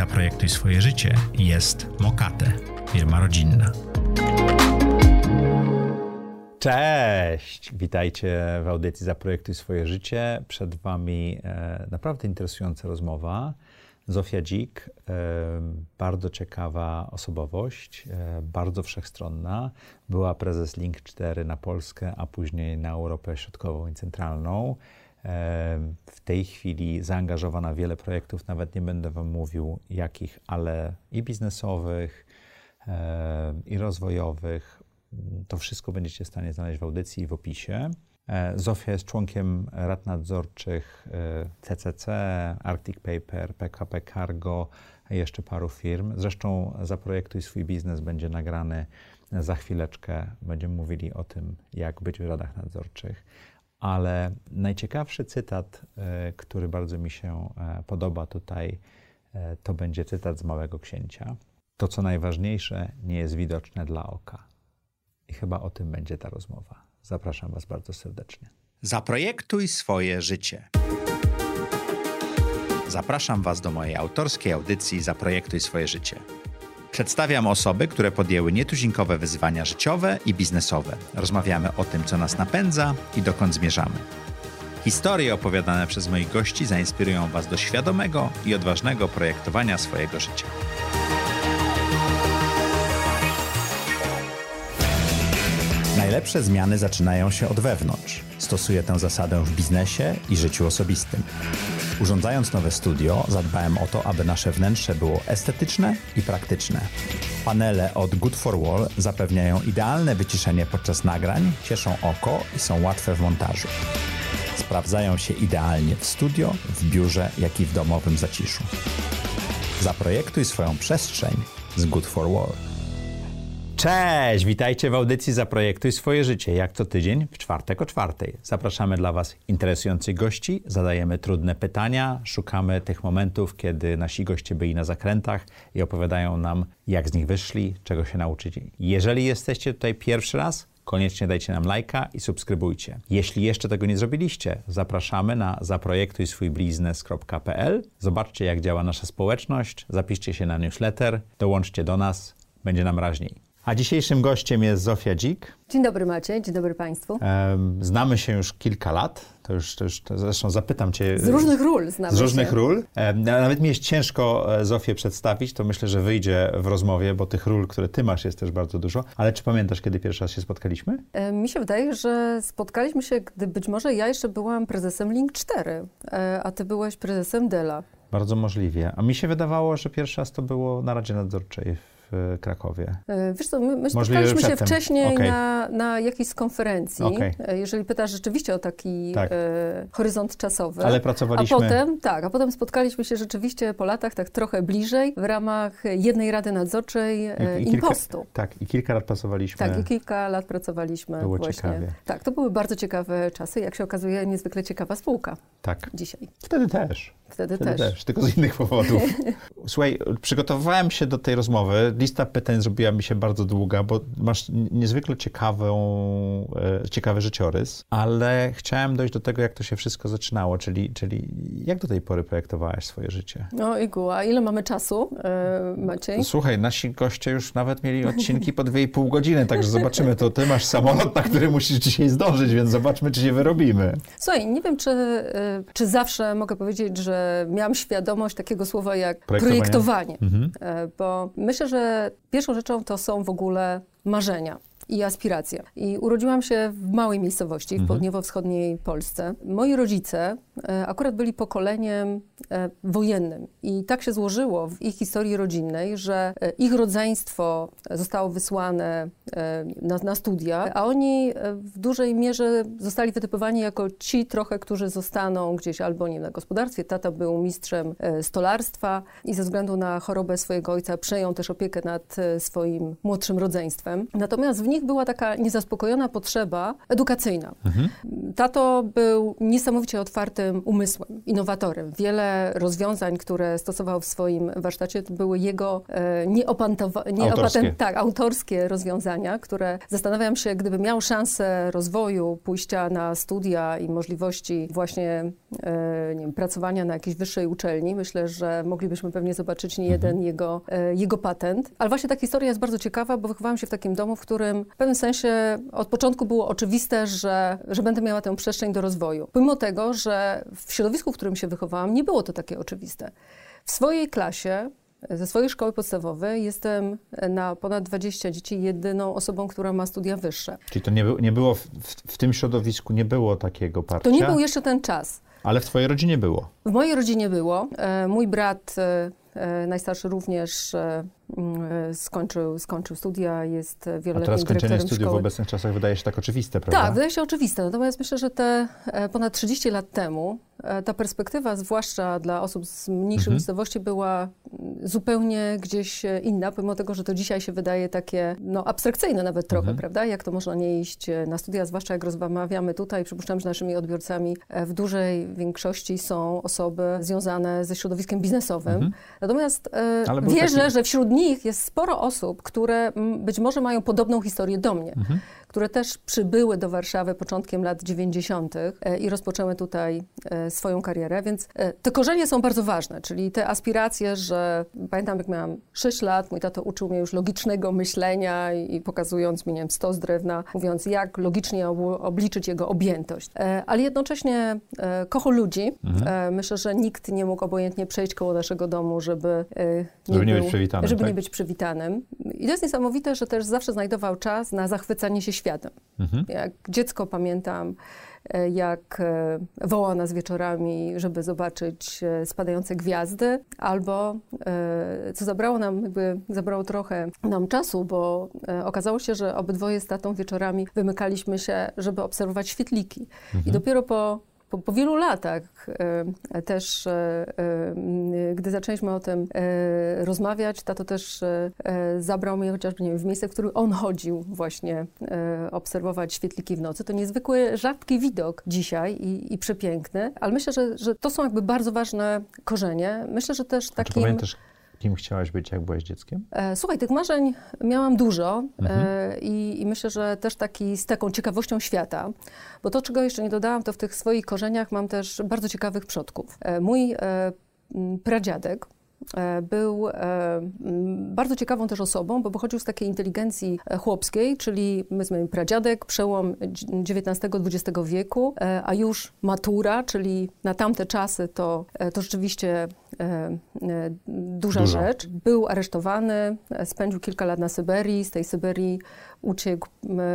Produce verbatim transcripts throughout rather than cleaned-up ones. aplikacji Zaprojektuj swoje życie jest Mokate, firma rodzinna. Cześć! Witajcie w audycji Zaprojektuj swoje życie. Przed Wami e, naprawdę interesująca rozmowa. Zofia Dzik, e, bardzo ciekawa osobowość, e, bardzo wszechstronna. Była prezes Link cztery na Polskę, a później na Europę Środkową i Centralną. W tej chwili zaangażowana w wiele projektów, nawet nie będę Wam mówił jakich, ale i biznesowych, i rozwojowych. To wszystko będziecie w stanie znaleźć w audycji i w opisie. Zofia jest członkiem rad nadzorczych C C C, Arctic Paper, P K P Cargo, i jeszcze paru firm. Zresztą Zaprojektuj swój biznes będzie nagrany za chwileczkę. Będziemy mówili o tym, jak być w radach nadzorczych. Ale najciekawszy cytat, który bardzo mi się podoba tutaj, to będzie cytat z Małego Księcia. To, co najważniejsze, nie jest widoczne dla oka. I chyba o tym będzie ta rozmowa. Zapraszam Was bardzo serdecznie. Zaprojektuj swoje życie. Zapraszam Was do mojej autorskiej audycji Zaprojektuj swoje życie. Przedstawiam osoby, które podjęły nietuzinkowe wyzwania życiowe i biznesowe. Rozmawiamy o tym, co nas napędza i dokąd zmierzamy. Historie opowiadane przez moich gości zainspirują Was do świadomego i odważnego projektowania swojego życia. Najlepsze zmiany zaczynają się od wewnątrz. Stosuję tę zasadę w biznesie i życiu osobistym. Urządzając nowe studio, zadbałem o to, aby nasze wnętrze było estetyczne i praktyczne. Panele od Good for Wall zapewniają idealne wyciszenie podczas nagrań, cieszą oko i są łatwe w montażu. Sprawdzają się idealnie w studio, w biurze, jak i w domowym zaciszu. Zaprojektuj swoją przestrzeń z Good for Wall. Cześć! Witajcie w audycji Zaprojektuj swoje życie, jak co tydzień w czwartek o czwartej. Zapraszamy dla Was interesujących gości, zadajemy trudne pytania, szukamy tych momentów, kiedy nasi goście byli na zakrętach i opowiadają nam, jak z nich wyszli, czego się nauczyli. Jeżeli jesteście tutaj pierwszy raz, koniecznie dajcie nam lajka i subskrybujcie. Jeśli jeszcze tego nie zrobiliście, zapraszamy na zaprojektujswójbiznes kropka p l. Zobaczcie, jak działa nasza społeczność, zapiszcie się na newsletter, dołączcie do nas, będzie nam raźniej. A dzisiejszym gościem jest Zofia Dzik. Dzień dobry Macie, dzień dobry Państwu. Znamy się już kilka lat, to już, to już to zresztą zapytam Cię... Z różnych ról znamy Z różnych się. ról. Nawet mi jest ciężko Zofię przedstawić, to myślę, że wyjdzie w rozmowie, bo tych ról, które Ty masz, jest też bardzo dużo. Ale czy pamiętasz, kiedy pierwszy raz się spotkaliśmy? Mi się wydaje, że spotkaliśmy się, gdy być może ja jeszcze byłam prezesem Link cztery, a Ty byłaś prezesem Della. Bardzo możliwie. A mi się wydawało, że pierwszy raz to było na Radzie Nadzorczej w Krakowie. Wiesz co, my, my spotkaliśmy się wcześniej okay. na, na jakiejś konferencji, okay. jeżeli pytasz rzeczywiście o taki tak. e, horyzont czasowy. Ale pracowaliśmy... A potem, tak, a potem spotkaliśmy się rzeczywiście po latach tak trochę bliżej w ramach jednej Rady Nadzorczej e, I, i Impostu. Kilka, tak, i kilka lat pracowaliśmy. Tak, i kilka lat pracowaliśmy Było właśnie. Ciekawie. Tak, to były bardzo ciekawe czasy, jak się okazuje niezwykle ciekawa spółka tak. dzisiaj. Wtedy też. Wtedy, Wtedy też. też. Tylko z innych powodów. Słuchaj, przygotowywałem się do tej rozmowy. Lista pytań zrobiła mi się bardzo długa, bo masz niezwykle ciekawą, ciekawy życiorys, ale chciałem dojść do tego, jak to się wszystko zaczynało, czyli, czyli jak do tej pory projektowałaś swoje życie? No Igu, a ile mamy czasu, Maciej? Słuchaj, nasi goście już nawet mieli odcinki po dwie i pół godziny, także zobaczymy, to ty masz samolot, na który musisz dzisiaj zdążyć, więc zobaczmy, czy się wyrobimy. Słuchaj, nie wiem, czy, czy zawsze mogę powiedzieć, że miałam świadomość takiego słowa jak projektowanie, projektowanie. Mhm. Bo myślę, że pierwszą rzeczą to są w ogóle marzenia i aspiracje. I urodziłam się w małej miejscowości, w południowo-wschodniej Polsce. Moi rodzice akurat byli pokoleniem wojennym i tak się złożyło w ich historii rodzinnej, że ich rodzeństwo zostało wysłane na, na studia, a oni w dużej mierze zostali wytypowani jako ci trochę, którzy zostaną gdzieś albo nie na gospodarstwie. Tata był mistrzem stolarstwa i ze względu na chorobę swojego ojca przejął też opiekę nad swoim młodszym rodzeństwem. udziałem. Natomiast w nich była taka niezaspokojona potrzeba edukacyjna. Mhm. Tato był niesamowicie otwartym umysłem, innowatorem. Wiele rozwiązań, które stosował w swoim warsztacie, to były jego e, nieopantowa- nie autorskie. Opatent- tak, autorskie rozwiązania, które zastanawiam się, gdyby miał szansę rozwoju, pójścia na studia i możliwości właśnie e, nie wiem, pracowania na jakiejś wyższej uczelni, myślę, że moglibyśmy pewnie zobaczyć nie jeden mhm. jego, e, jego patent. Ale właśnie ta historia jest bardzo ciekawa, bo wychowałam się w takim domu, w którym w pewnym sensie od początku było oczywiste, że, że będę miała tę przestrzeń do rozwoju. Pomimo tego, że w środowisku, w którym się wychowałam, nie było to takie oczywiste. W swojej klasie, ze swojej szkoły podstawowej jestem na ponad dwadzieścia dzieci jedyną osobą, która ma studia wyższe. Czyli to nie, by, nie było, w, w tym środowisku nie było takiego parcia? To nie był jeszcze ten czas. Ale w twojej rodzinie było? W mojej rodzinie było. E, mój brat... E, Najstarszy również skończył, skończył studia, jest wieloletnim dyrektorem szkoły. A teraz kończenie studiów w obecnych czasach wydaje się tak oczywiste, prawda? Tak, wydaje się oczywiste. Natomiast myślę, że te ponad trzydzieści lat temu ta perspektywa, zwłaszcza dla osób z mniejszych mhm. miejscowości, była zupełnie gdzieś inna, pomimo tego, że to dzisiaj się wydaje takie no, abstrakcyjne nawet trochę, mhm. prawda? Jak to można nie iść na studia, zwłaszcza jak rozmawiamy tutaj. Przypuszczam, że naszymi odbiorcami w dużej większości są osoby związane ze środowiskiem biznesowym. Mhm. Natomiast e, wierzę, taki... że wśród nich jest sporo osób, które m, być może mają podobną historię do mnie, mhm. które też przybyły do Warszawy początkiem lat dziewięćdziesiątych e, i rozpoczęły tutaj e, swoją karierę, więc e, te korzenie są bardzo ważne, czyli te aspiracje, że pamiętam jak miałam sześć lat, mój tato uczył mnie już logicznego myślenia i, i pokazując mi, nie wiem, stos z drewna, mówiąc jak logicznie ob- obliczyć jego objętość, e, ale jednocześnie e, kochał ludzi, mhm. e, myślę, że nikt nie mógł obojętnie przejść koło naszego domu, żeby Żeby nie, żeby, nie, był, być przywitanym, żeby tak? nie być przywitanym. I to jest niesamowite, że też zawsze znajdował czas na zachwycanie się światem. Mhm. Jak dziecko pamiętam, jak wołał nas wieczorami, żeby zobaczyć spadające gwiazdy, albo co zabrało nam, jakby zabrało trochę nam czasu, bo okazało się, że obydwoje z tatą wieczorami wymykaliśmy się, żeby obserwować świetliki. Mhm. I dopiero po Po, po wielu latach e, też, e, e, gdy zaczęliśmy o tym e, rozmawiać, tato też e, zabrał mnie chociażby nie wiem, w miejsce, w którym on chodził właśnie e, obserwować świetliki w nocy. To niezwykły, rzadki widok dzisiaj i, i przepiękny, ale myślę, że, że to są jakby bardzo ważne korzenie. Myślę, że też takim... Pamiętasz, kim chciałaś być, jak byłaś dzieckiem? E, słuchaj, tych marzeń miałam dużo mhm. e, i, i myślę, że też taki z taką ciekawością świata, bo to, czego jeszcze nie dodałam, to w tych swoich korzeniach mam też bardzo ciekawych przodków. E, mój e, pradziadek e, był e, bardzo ciekawą też osobą, bo pochodził z takiej inteligencji chłopskiej, czyli my z moim pradziadek, przełom dziewiętnastego dwudziestego wieku, e, a już matura, czyli na tamte czasy to, to rzeczywiście... E, e, duża Dużo. rzecz. Był aresztowany, spędził kilka lat na Syberii, z tej Syberii uciekł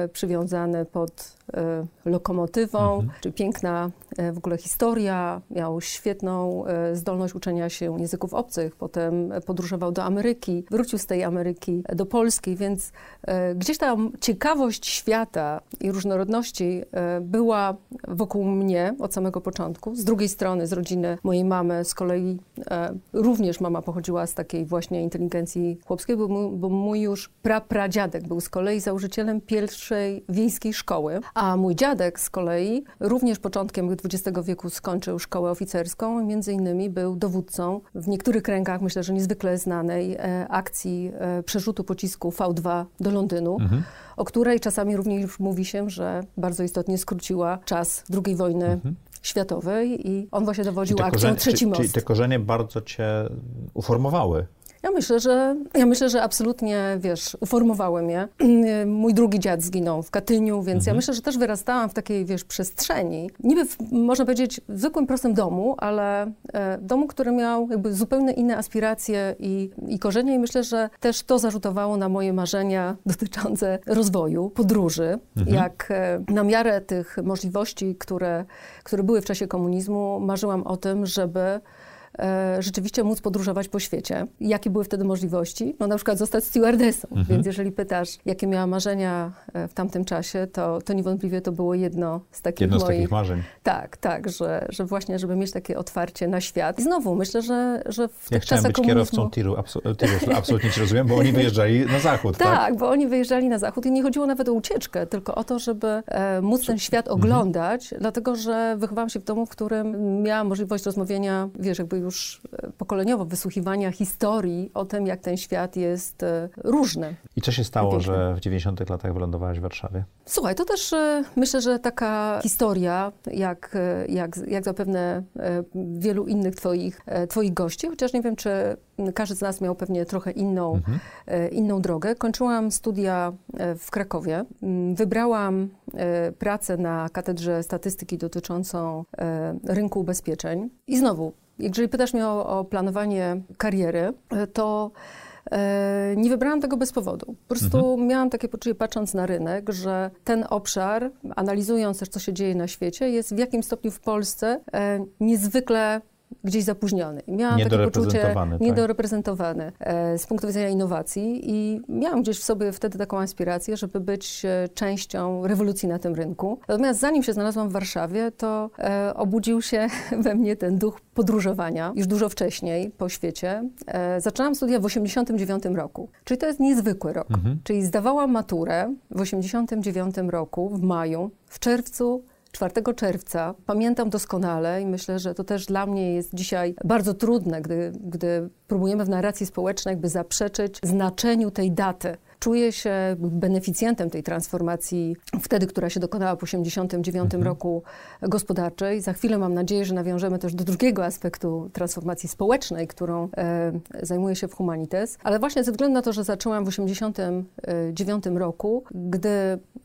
e, przywiązany pod e, lokomotywą, mhm. czyli piękna e, w ogóle historia, miał świetną e, zdolność uczenia się języków obcych, potem podróżował do Ameryki, wrócił z tej Ameryki do Polski, więc e, gdzieś tam ciekawość świata i różnorodności e, była wokół mnie od samego początku. Z drugiej strony, z rodziny mojej mamy z kolei również mama pochodziła z takiej właśnie inteligencji chłopskiej, bo mój, bo mój już prapradziadek był z kolei założycielem pierwszej wiejskiej szkoły, a mój dziadek z kolei również początkiem dwudziestego wieku skończył szkołę oficerską i między innymi był dowódcą w niektórych kręgach, myślę, że niezwykle znanej akcji przerzutu pocisku V dwa do Londynu, mhm. o której czasami również mówi się, że bardzo istotnie skróciła czas drugiej wojny mhm. światowej i on właśnie dowodził akcją korzenie, Trzeci Most. Czyli te korzenie bardzo cię uformowały? Ja myślę, że, ja myślę, że absolutnie, wiesz, uformowały mnie. Mój drugi dziad zginął w Katyniu, więc mhm. ja myślę, że też wyrastałam w takiej, wiesz, przestrzeni. Niby, w, można powiedzieć, w zwykłym, prostym domu, ale e, domu, który miał jakby zupełnie inne aspiracje i, i korzenie. I myślę, że też to zarzutowało na moje marzenia dotyczące rozwoju, podróży. Mhm. Jak e, na miarę tych możliwości, które, które były w czasie komunizmu, marzyłam o tym, żeby rzeczywiście móc podróżować po świecie. Jakie były wtedy możliwości? No na przykład zostać stewardessą, mhm. więc jeżeli pytasz, jakie miałam marzenia w tamtym czasie, to, to niewątpliwie to było jedno z takich jedno moich... Jedno z takich marzeń. Tak, tak, że, że właśnie, żeby mieć takie otwarcie na świat. I znowu, myślę, że, że w ja tych czasach komunizmu... Ja chciałem być kierowcą tiru, absu- absolutnie ci rozumiem, bo oni wyjeżdżali na zachód, tak? Tak, bo oni wyjeżdżali na zachód i nie chodziło nawet o ucieczkę, tylko o to, żeby e, móc ten świat oglądać, mhm. dlatego, że wychowałam się w domu, w którym miałam możliwość rozmawiania, wiesz, jakby już pokoleniowo wysłuchiwania historii o tym, jak ten świat jest różny. I co się stało, piękny. Że w dziewięćdziesiątych latach wylądowałaś w Warszawie? Słuchaj, to też myślę, że taka historia, jak, jak, jak zapewne wielu innych twoich, twoich gości, chociaż nie wiem, czy każdy z nas miał pewnie trochę inną, mhm. inną drogę. Kończyłam studia w Krakowie. Wybrałam pracę na Katedrze Statystyki dotyczącą rynku ubezpieczeń. I znowu, jeżeli pytasz mnie o, o planowanie kariery, to e, nie wybrałam tego bez powodu. Po prostu mhm. miałam takie poczucie, patrząc na rynek, że ten obszar, analizując też, co się dzieje na świecie, jest w jakimś stopniu w Polsce e, niezwykle gdzieś zapóźniony. Miałam takie poczucie niedoreprezentowany tak. z punktu widzenia innowacji i miałam gdzieś w sobie wtedy taką aspirację, żeby być częścią rewolucji na tym rynku. Natomiast zanim się znalazłam w Warszawie, to obudził się we mnie ten duch podróżowania już dużo wcześniej po świecie. Zaczęłam studia w osiemdziesiątym dziewiątym roku, czyli to jest niezwykły rok. Mhm. Czyli zdawałam maturę w osiemdziesiątym dziewiątym roku, w maju, w czerwcu, czwartego czerwca. Pamiętam doskonale i myślę, że to też dla mnie jest dzisiaj bardzo trudne, gdy, gdy próbujemy w narracji społecznej jakby zaprzeczyć znaczeniu tej daty. Czuję się beneficjentem tej transformacji wtedy, która się dokonała po osiemdziesiątym dziewiątym mhm. roku gospodarczej. Za chwilę mam nadzieję, że nawiążemy też do drugiego aspektu transformacji społecznej, którą e, zajmuję się w Humanities. Ale właśnie ze względu na to, że zaczęłam w osiemdziesiątym dziewiątym roku, gdy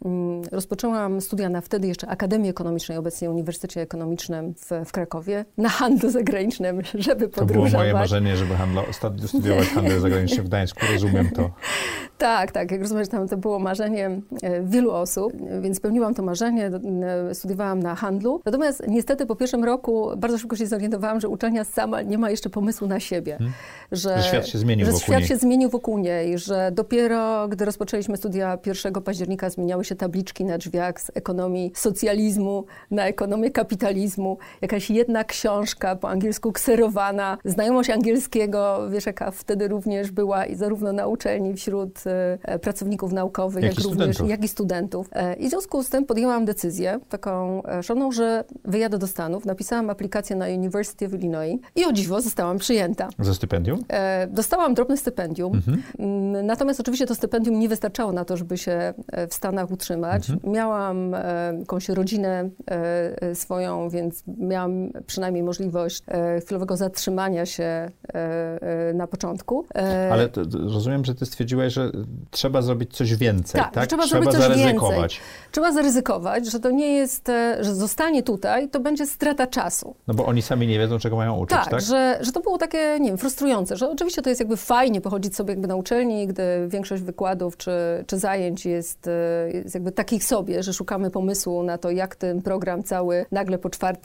m, rozpoczęłam studia na wtedy jeszcze Akademii Ekonomicznej, obecnie Uniwersytecie Ekonomicznym w, w Krakowie, na handlu zagranicznym, żeby podróżować. To było moje marzenie, żeby handlo- studiować handel zagraniczny w Gdańsku, rozumiem to. Tak. Tak, tak. Jak rozumiem, że tam to było marzeniem wielu osób, więc spełniłam to marzenie, studiowałam na handlu. Natomiast niestety po pierwszym roku bardzo szybko się zorientowałam, że uczelnia sama nie ma jeszcze pomysłu na siebie. Hmm. Że, że świat się zmienił że wokół świat niej. się zmienił wokół niej, że dopiero gdy rozpoczęliśmy studia pierwszego października zmieniały się tabliczki na drzwiach z ekonomii socjalizmu na ekonomię kapitalizmu. Jakaś jedna książka po angielsku kserowana. Znajomość angielskiego, wiesz, jaka wtedy również była i zarówno na uczelni wśród pracowników naukowych, jak, jak, również, jak i studentów. I w związku z tym podjęłam decyzję taką szaloną, że wyjadę do Stanów. Napisałam aplikację na University of Illinois i o dziwo zostałam przyjęta. Ze stypendium? Dostałam drobne stypendium. Mhm. Natomiast oczywiście to stypendium nie wystarczało na to, żeby się w Stanach utrzymać. Mhm. Miałam jakąś rodzinę swoją, więc miałam przynajmniej możliwość chwilowego zatrzymania się na początku. Ale to, rozumiem, że ty stwierdziłaś, że trzeba zrobić coś więcej, tak? tak? Trzeba, trzeba zrobić coś zaryzykować. Więcej. Trzeba zaryzykować, że to nie jest, że zostanie tutaj, to będzie strata czasu. No bo oni sami nie wiedzą, czego mają uczyć, tak? Tak, że, że to było takie, nie wiem, frustrujące, że oczywiście to jest jakby fajnie pochodzić sobie jakby na uczelni, gdy większość wykładów czy, czy zajęć jest, jest jakby takich sobie, że szukamy pomysłu na to, jak ten program cały nagle po czwartego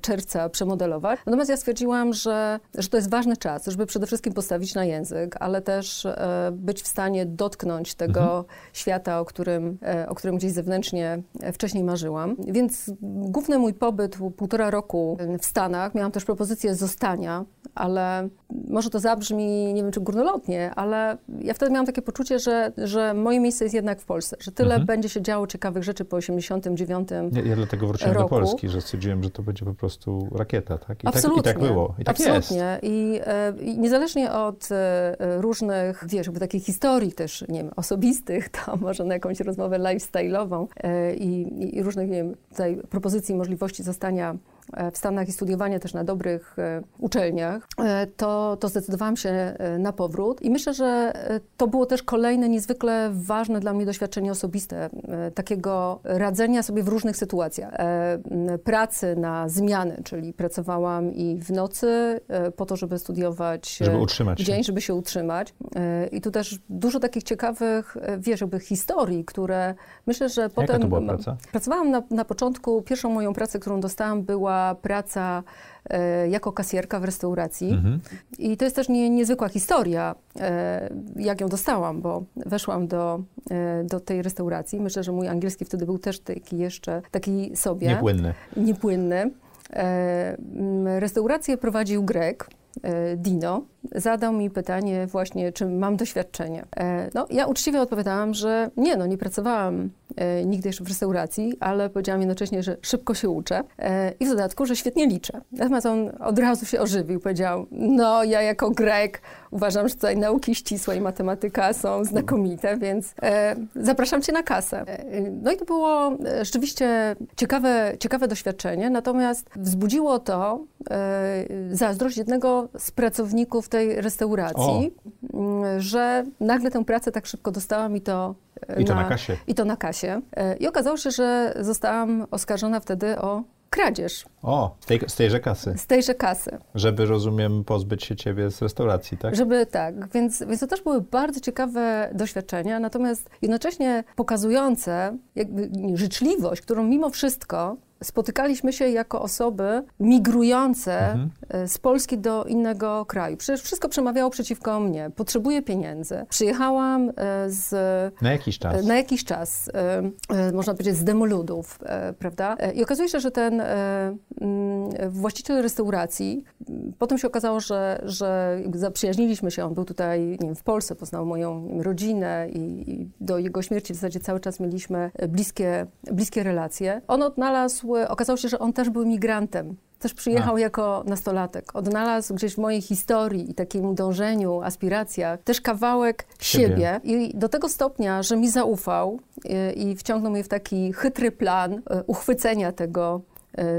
czerwca przemodelować. Natomiast ja stwierdziłam, że, że to jest ważny czas, żeby przede wszystkim postawić na język, ale też być w stanie dotknąć tego mhm. świata, o którym, o którym gdzieś zewnętrznie wcześniej marzyłam. Więc główny mój pobyt, półtora roku w Stanach, miałam też propozycję zostania, ale może to zabrzmi, nie wiem czy górnolotnie, ale ja wtedy miałam takie poczucie, że, że moje miejsce jest jednak w Polsce, że tyle mhm. będzie się działo ciekawych rzeczy po osiemdziesiątym dziewiątym ja, ja dlatego wróciłem roku. do Polski, że stwierdziłem, że to będzie po prostu rakieta, tak? I, absolutnie. Tak, i tak było. I tak absolutnie. Jest. I, i niezależnie od różnych, wiesz, jakby takich historii też, nie wiem, osobistych, to może na jakąś rozmowę lifestyle'ową yy, i, i różnych, nie wiem, tutaj propozycji, możliwości zostania w Stanach i studiowania też na dobrych uczelniach, to, to zdecydowałam się na powrót. I myślę, że to było też kolejne niezwykle ważne dla mnie doświadczenie osobiste, takiego radzenia sobie w różnych sytuacjach. Pracy na zmiany, czyli pracowałam i w nocy po to, żeby studiować żeby utrzymać dzień, się. żeby się utrzymać. I tu też dużo takich ciekawych, wiesz, jakby historii, które myślę, że potem... Jaka to była praca? Pracowałam na, na początku, pierwszą moją pracę, którą dostałam, była była praca jako kasjerka w restauracji. Mhm. I to jest też nie, niezwykła historia, jak ją dostałam, bo weszłam do, do tej restauracji. Myślę, że mój angielski wtedy był też taki jeszcze, taki sobie. Niepłynny. Niepłynny. Restaurację prowadził Grek, Dino. Zadał mi pytanie właśnie, czy mam doświadczenie. No, ja uczciwie odpowiadałam, że nie, no nie pracowałam nigdy jeszcze w restauracji, ale powiedziałam jednocześnie, że szybko się uczę i w dodatku, że świetnie liczę. Natomiast on od razu się ożywił, powiedział, no ja jako Grek uważam, że tutaj nauki ścisłe i matematyka są znakomite, więc zapraszam cię na kasę. No i to było rzeczywiście ciekawe, ciekawe doświadczenie, natomiast wzbudziło to zazdrość jednego z pracowników tej restauracji, o. że nagle tę pracę tak szybko dostałam i to, I to na, na kasie. I to na kasie. I okazało się, że zostałam oskarżona wtedy o kradzież. O, z, tej, z tejże kasy. Z tejże kasy. Żeby, rozumiem, pozbyć się ciebie z restauracji, tak? Żeby, tak. Więc, więc to też były bardzo ciekawe doświadczenia, natomiast jednocześnie pokazujące jakby życzliwość, którą mimo wszystko spotykaliśmy się jako osoby migrujące mhm. z Polski do innego kraju. Przecież wszystko przemawiało przeciwko mnie. Potrzebuję pieniędzy. Przyjechałam z... Na jakiś czas. Na jakiś czas. Można powiedzieć z demoludów, prawda? I okazuje się, że ten właściciel restauracji, potem się okazało, że, że zaprzyjaźniliśmy się. On był tutaj, nie wiem, w Polsce, poznał moją wiem, rodzinę i, i do jego śmierci w zasadzie cały czas mieliśmy bliskie, bliskie relacje. On odnalazł Okazało się, że on też był migrantem. Też przyjechał A. jako nastolatek. Odnalazł gdzieś w mojej historii i takim dążeniu, aspiracjach też kawałek siebie. siebie. I do tego stopnia, że mi zaufał i, i wciągnął mnie w taki chytry plan uchwycenia tego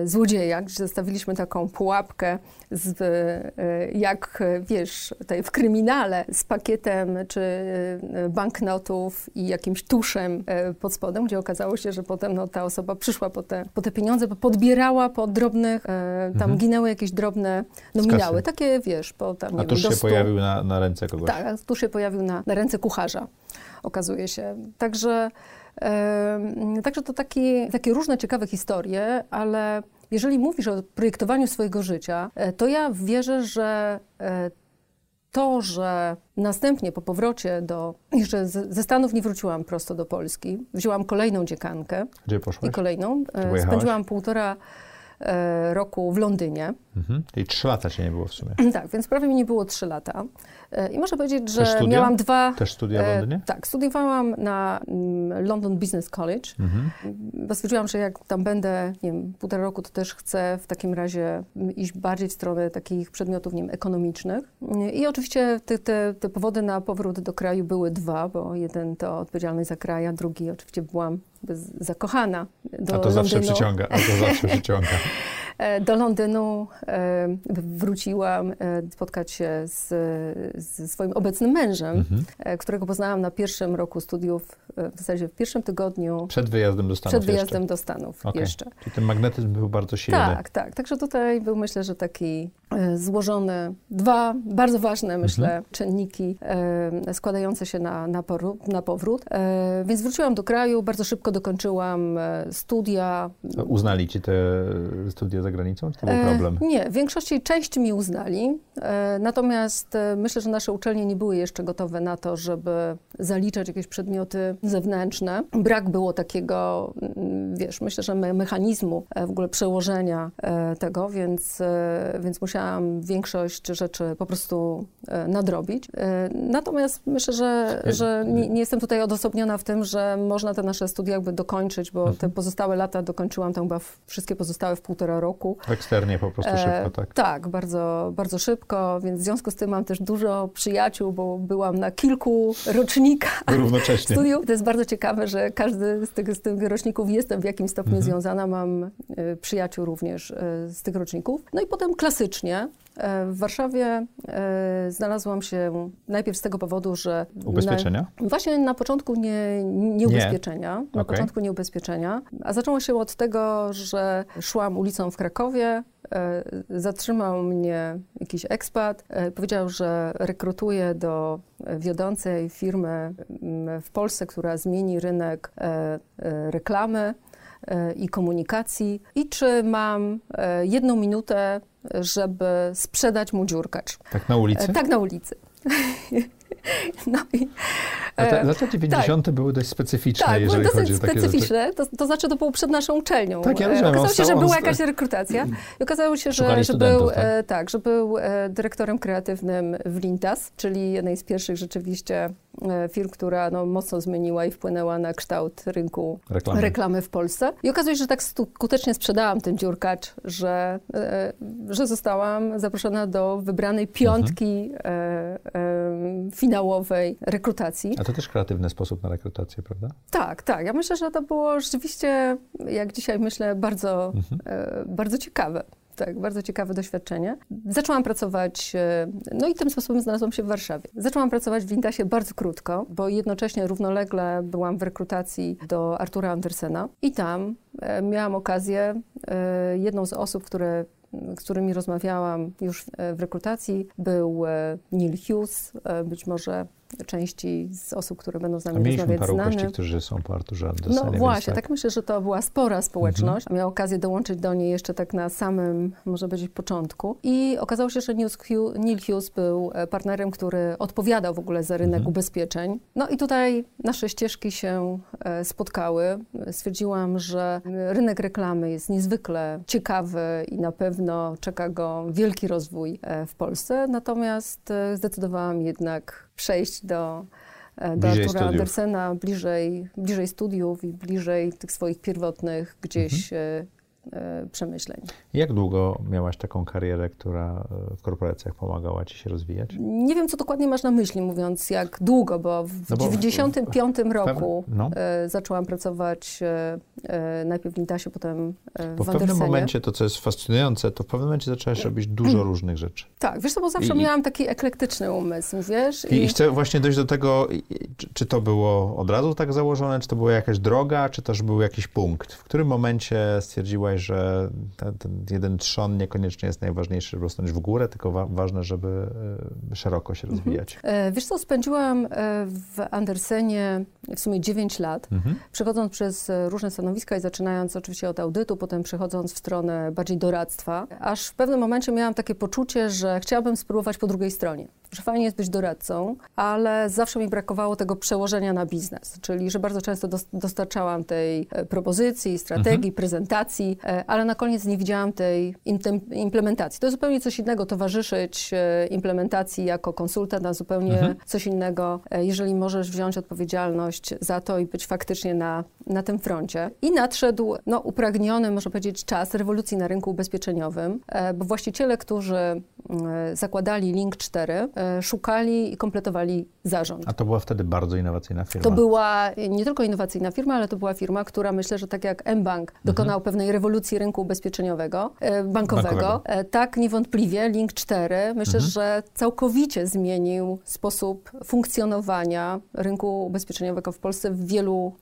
złodzieja, gdzie zostawiliśmy taką pułapkę, z, jak wiesz, tutaj w kryminale, z pakietem czy banknotów i jakimś tuszem pod spodem, gdzie okazało się, że potem no, ta osoba przyszła po te, po te pieniądze, bo podbierała po drobnych, tam mhm. ginęły jakieś drobne nominały, takie wiesz, po tam, nie A wiem, tuż się stu... pojawił na, na ręce kogoś. Tak, tuż się pojawił na, na ręce kucharza, okazuje się. Także... Także to takie, takie różne ciekawe historie, ale jeżeli mówisz o projektowaniu swojego życia, to ja wierzę, że to, że następnie po powrocie do... Jeszcze ze Stanów nie wróciłam prosto do Polski. Wzięłam kolejną dziekankę. Gdzie poszłaś? I kolejną. Spędziłam półtora roku w Londynie. Mhm. I trzy lata cię nie było w sumie. Tak, więc prawie mi nie było trzy lata. I muszę powiedzieć, że miałam dwa... Też studia w Londynie? Tak, studiowałam na London Business College. Mhm. Bo stwierdziłam, że jak tam będę, nie wiem, półtora roku, to też chcę w takim razie iść bardziej w stronę takich przedmiotów, nie wiem, ekonomicznych. I oczywiście te, te, te powody na powrót do kraju były dwa, bo jeden to odpowiedzialność za kraj, a drugi oczywiście byłam zakochana do A to Londynu. Zawsze przyciąga, a to zawsze przyciąga. Do Londynu wróciłam spotkać się z, ze swoim obecnym mężem, mhm. którego poznałam na pierwszym roku studiów, w zasadzie w pierwszym tygodniu. Przed wyjazdem do Stanów. Przed wyjazdem jeszcze. do Stanów okay. jeszcze. Czyli ten magnetyzm był bardzo silny. Tak, tak. Także tutaj był, myślę, że taki złożony, dwa bardzo ważne, myślę, mhm. czynniki składające się na, na, poró- na powrót. Więc wróciłam do kraju, bardzo szybko dokończyłam studia. Uznali ci te studia za granicą? Czy to był problem? E, nie, w większości części mi uznali, e, natomiast e, myślę, że nasze uczelnie nie były jeszcze gotowe na to, żeby zaliczać jakieś przedmioty zewnętrzne. Brak było takiego, wiesz, myślę, że me- mechanizmu e, w ogóle przełożenia e, tego, więc, e, więc musiałam większość rzeczy po prostu e, nadrobić. E, natomiast myślę, że, że nie, nie jestem tutaj odosobniona w tym, że można te nasze studia jakby dokończyć, bo mhm. te pozostałe lata dokończyłam tam chyba wszystkie pozostałe w półtora roku. Eksternie po prostu szybko, tak? E, tak, bardzo, bardzo szybko, więc w związku z tym mam też dużo przyjaciół, bo byłam na kilku rocznikach równocześnie studiów. To jest bardzo ciekawe, że każdy z tych, z tych roczników jestem w jakimś stopniu mhm. związana, mam e, przyjaciół również e, z tych roczników. No i potem klasycznie e, w Warszawie e, znalazłam się najpierw z tego powodu, że... Ubezpieczenia? Na, właśnie na początku nie, nie ubezpieczenia. Nie. Na okay. początku nie ubezpieczenia, a zaczęło się od tego, że szłam ulicą w Krakowie, e, zatrzymał mnie jakiś ekspat, e, powiedział, że rekrutuje do wiodącej firmy w Polsce, która zmieni rynek e, e, reklamy. i komunikacji i czy mam jedną minutę, żeby sprzedać mu dziergacz. Tak na ulicy? Tak na ulicy. No i, lata, lata dziewięćdziesiąte tak, były dość specyficzne, tak, jeżeli dosyć chodzi o takie specyficzne, to, to znaczy to było przed naszą uczelnią. Tak, ja rozumiem, okazało się, że była jakaś rekrutacja i okazało się, że, że, był, tak? Tak, że był dyrektorem kreatywnym w Lintas, czyli jednej z pierwszych rzeczywiście firm, która no, mocno zmieniła i wpłynęła na kształt rynku reklamy, reklamy w Polsce. I okazuje się, że tak skutecznie sprzedałam ten dziurkacz, że, że zostałam zaproszona do wybranej piątki mhm. finałowej rekrutacji. A to też kreatywny sposób na rekrutację, prawda? Tak, tak. Ja myślę, że to było rzeczywiście, jak dzisiaj myślę, bardzo, mhm. bardzo ciekawe. Tak, bardzo ciekawe doświadczenie. Zaczęłam pracować, no i tym sposobem znalazłam się w Warszawie. Zaczęłam pracować w Lintasie bardzo krótko, bo jednocześnie równolegle byłam w rekrutacji do Artura Andersena i tam miałam okazję, jedną z osób, które z którymi rozmawiałam już w rekrutacji, był Neil Hughes, być może części z osób, które będą z nami rozmawiać znane. Mieliśmy paru gości, którzy są po Arturze Andersenie. No właśnie, tak. tak myślę, że to była spora społeczność. Mm-hmm. Miałam okazję dołączyć do niej jeszcze tak na samym, może powiedzieć, początku. I okazało się, że Neil Hughes był partnerem, który odpowiadał w ogóle za rynek mm-hmm. ubezpieczeń. No i tutaj nasze ścieżki się spotkały. Stwierdziłam, że rynek reklamy jest niezwykle ciekawy i na pewno czeka go wielki rozwój w Polsce. Natomiast zdecydowałam jednak przejść do, do Artura Andersena, bliżej, bliżej studiów i bliżej tych swoich pierwotnych gdzieś mhm. y, y, przemyśleń. Jak długo miałaś taką karierę, która w korporacjach pomagała ci się rozwijać? Nie wiem, co dokładnie masz na myśli, mówiąc jak długo, bo w tysiąc dziewięćset dziewięćdziesiątym piątym no roku no. Y, zaczęłam pracować y, najpierw w Lintasie, potem y, w Andersenie. Bo w pewnym momencie, to co jest fascynujące, to w pewnym momencie zaczęłaś robić dużo mm. różnych rzeczy. Tak, wiesz co, bo zawsze I, miałam taki eklektyczny umysł, wiesz. I, i... i chcę właśnie dojść do tego, czy, czy to było od razu tak założone, czy to była jakaś droga, czy też był jakiś punkt. W którym momencie stwierdziłaś, że ten, ten jeden trzon niekoniecznie jest najważniejszy, żeby rosnąć w górę, tylko wa- ważne, żeby y, szeroko się rozwijać. Mhm. Wiesz co, spędziłam w Andersenie w sumie dziewięć lat, mhm. przechodząc przez różne stanowiska i zaczynając oczywiście od audytu, potem przechodząc w stronę bardziej doradztwa, aż w pewnym momencie miałam takie poczucie, że chciałabym spróbować po drugiej stronie. Że fajnie jest być doradcą, ale zawsze mi brakowało tego przełożenia na biznes. Czyli, że bardzo często dostarczałam tej propozycji, strategii, mhm. prezentacji, ale na koniec nie widziałam tej implementacji. To jest zupełnie coś innego towarzyszyć implementacji jako konsultant, a zupełnie mhm. coś innego, jeżeli możesz wziąć odpowiedzialność za to i być faktycznie na, na tym froncie. I nadszedł no, upragniony, można powiedzieć, czas rewolucji na rynku ubezpieczeniowym, bo właściciele, którzy zakładali Link cztery, szukali i kompletowali zarząd. A to była wtedy bardzo innowacyjna firma. To była nie tylko innowacyjna firma, ale to była firma, która myślę, że tak jak M-Bank dokonał mhm. pewnej rewolucji rynku ubezpieczeniowego, bankowego, bankowego. tak niewątpliwie Link cztery myślę, mhm. że całkowicie zmienił sposób funkcjonowania rynku ubezpieczeniowego w Polsce w wielu,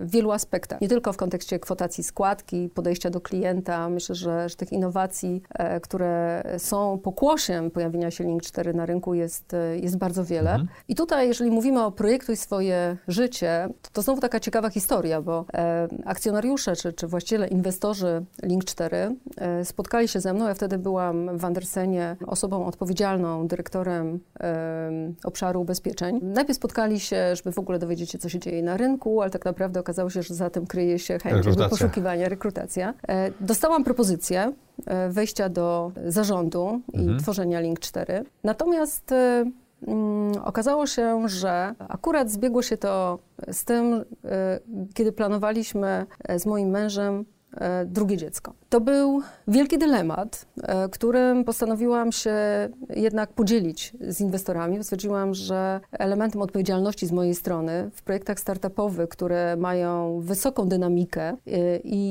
w wielu aspektach. Nie tylko w kontekście kwotacji składki, podejścia do klienta. Myślę, że, że tych innowacji, które są pokłosiem pojawienia się Link cztery na rynku jest, jest bardzo wiele. Mhm. I tutaj, jeżeli mówimy o projektuj swoje życie, to, to znowu taka ciekawa historia, bo e, akcjonariusze, czy, czy właściciele, inwestorzy Link cztery e, spotkali się ze mną. Ja wtedy byłam w Andersenie osobą odpowiedzialną, dyrektorem e, obszaru ubezpieczeń. Najpierw spotkali się, żeby w ogóle dowiedzieć się, co się dzieje na rynku, ale tak naprawdę okazało się, że za tym kryje się chęć poszukiwania, rekrutacja. E, dostałam propozycję wejścia do zarządu i mhm. tworzenia Link cztery. Natomiast mm, okazało się, że akurat zbiegło się to z tym, y, kiedy planowaliśmy z moim mężem y, drugie dziecko. To był wielki dylemat, y, którym postanowiłam się jednak podzielić z inwestorami. Stwierdziłam, że elementem odpowiedzialności z mojej strony w projektach startupowych, które mają wysoką dynamikę y, i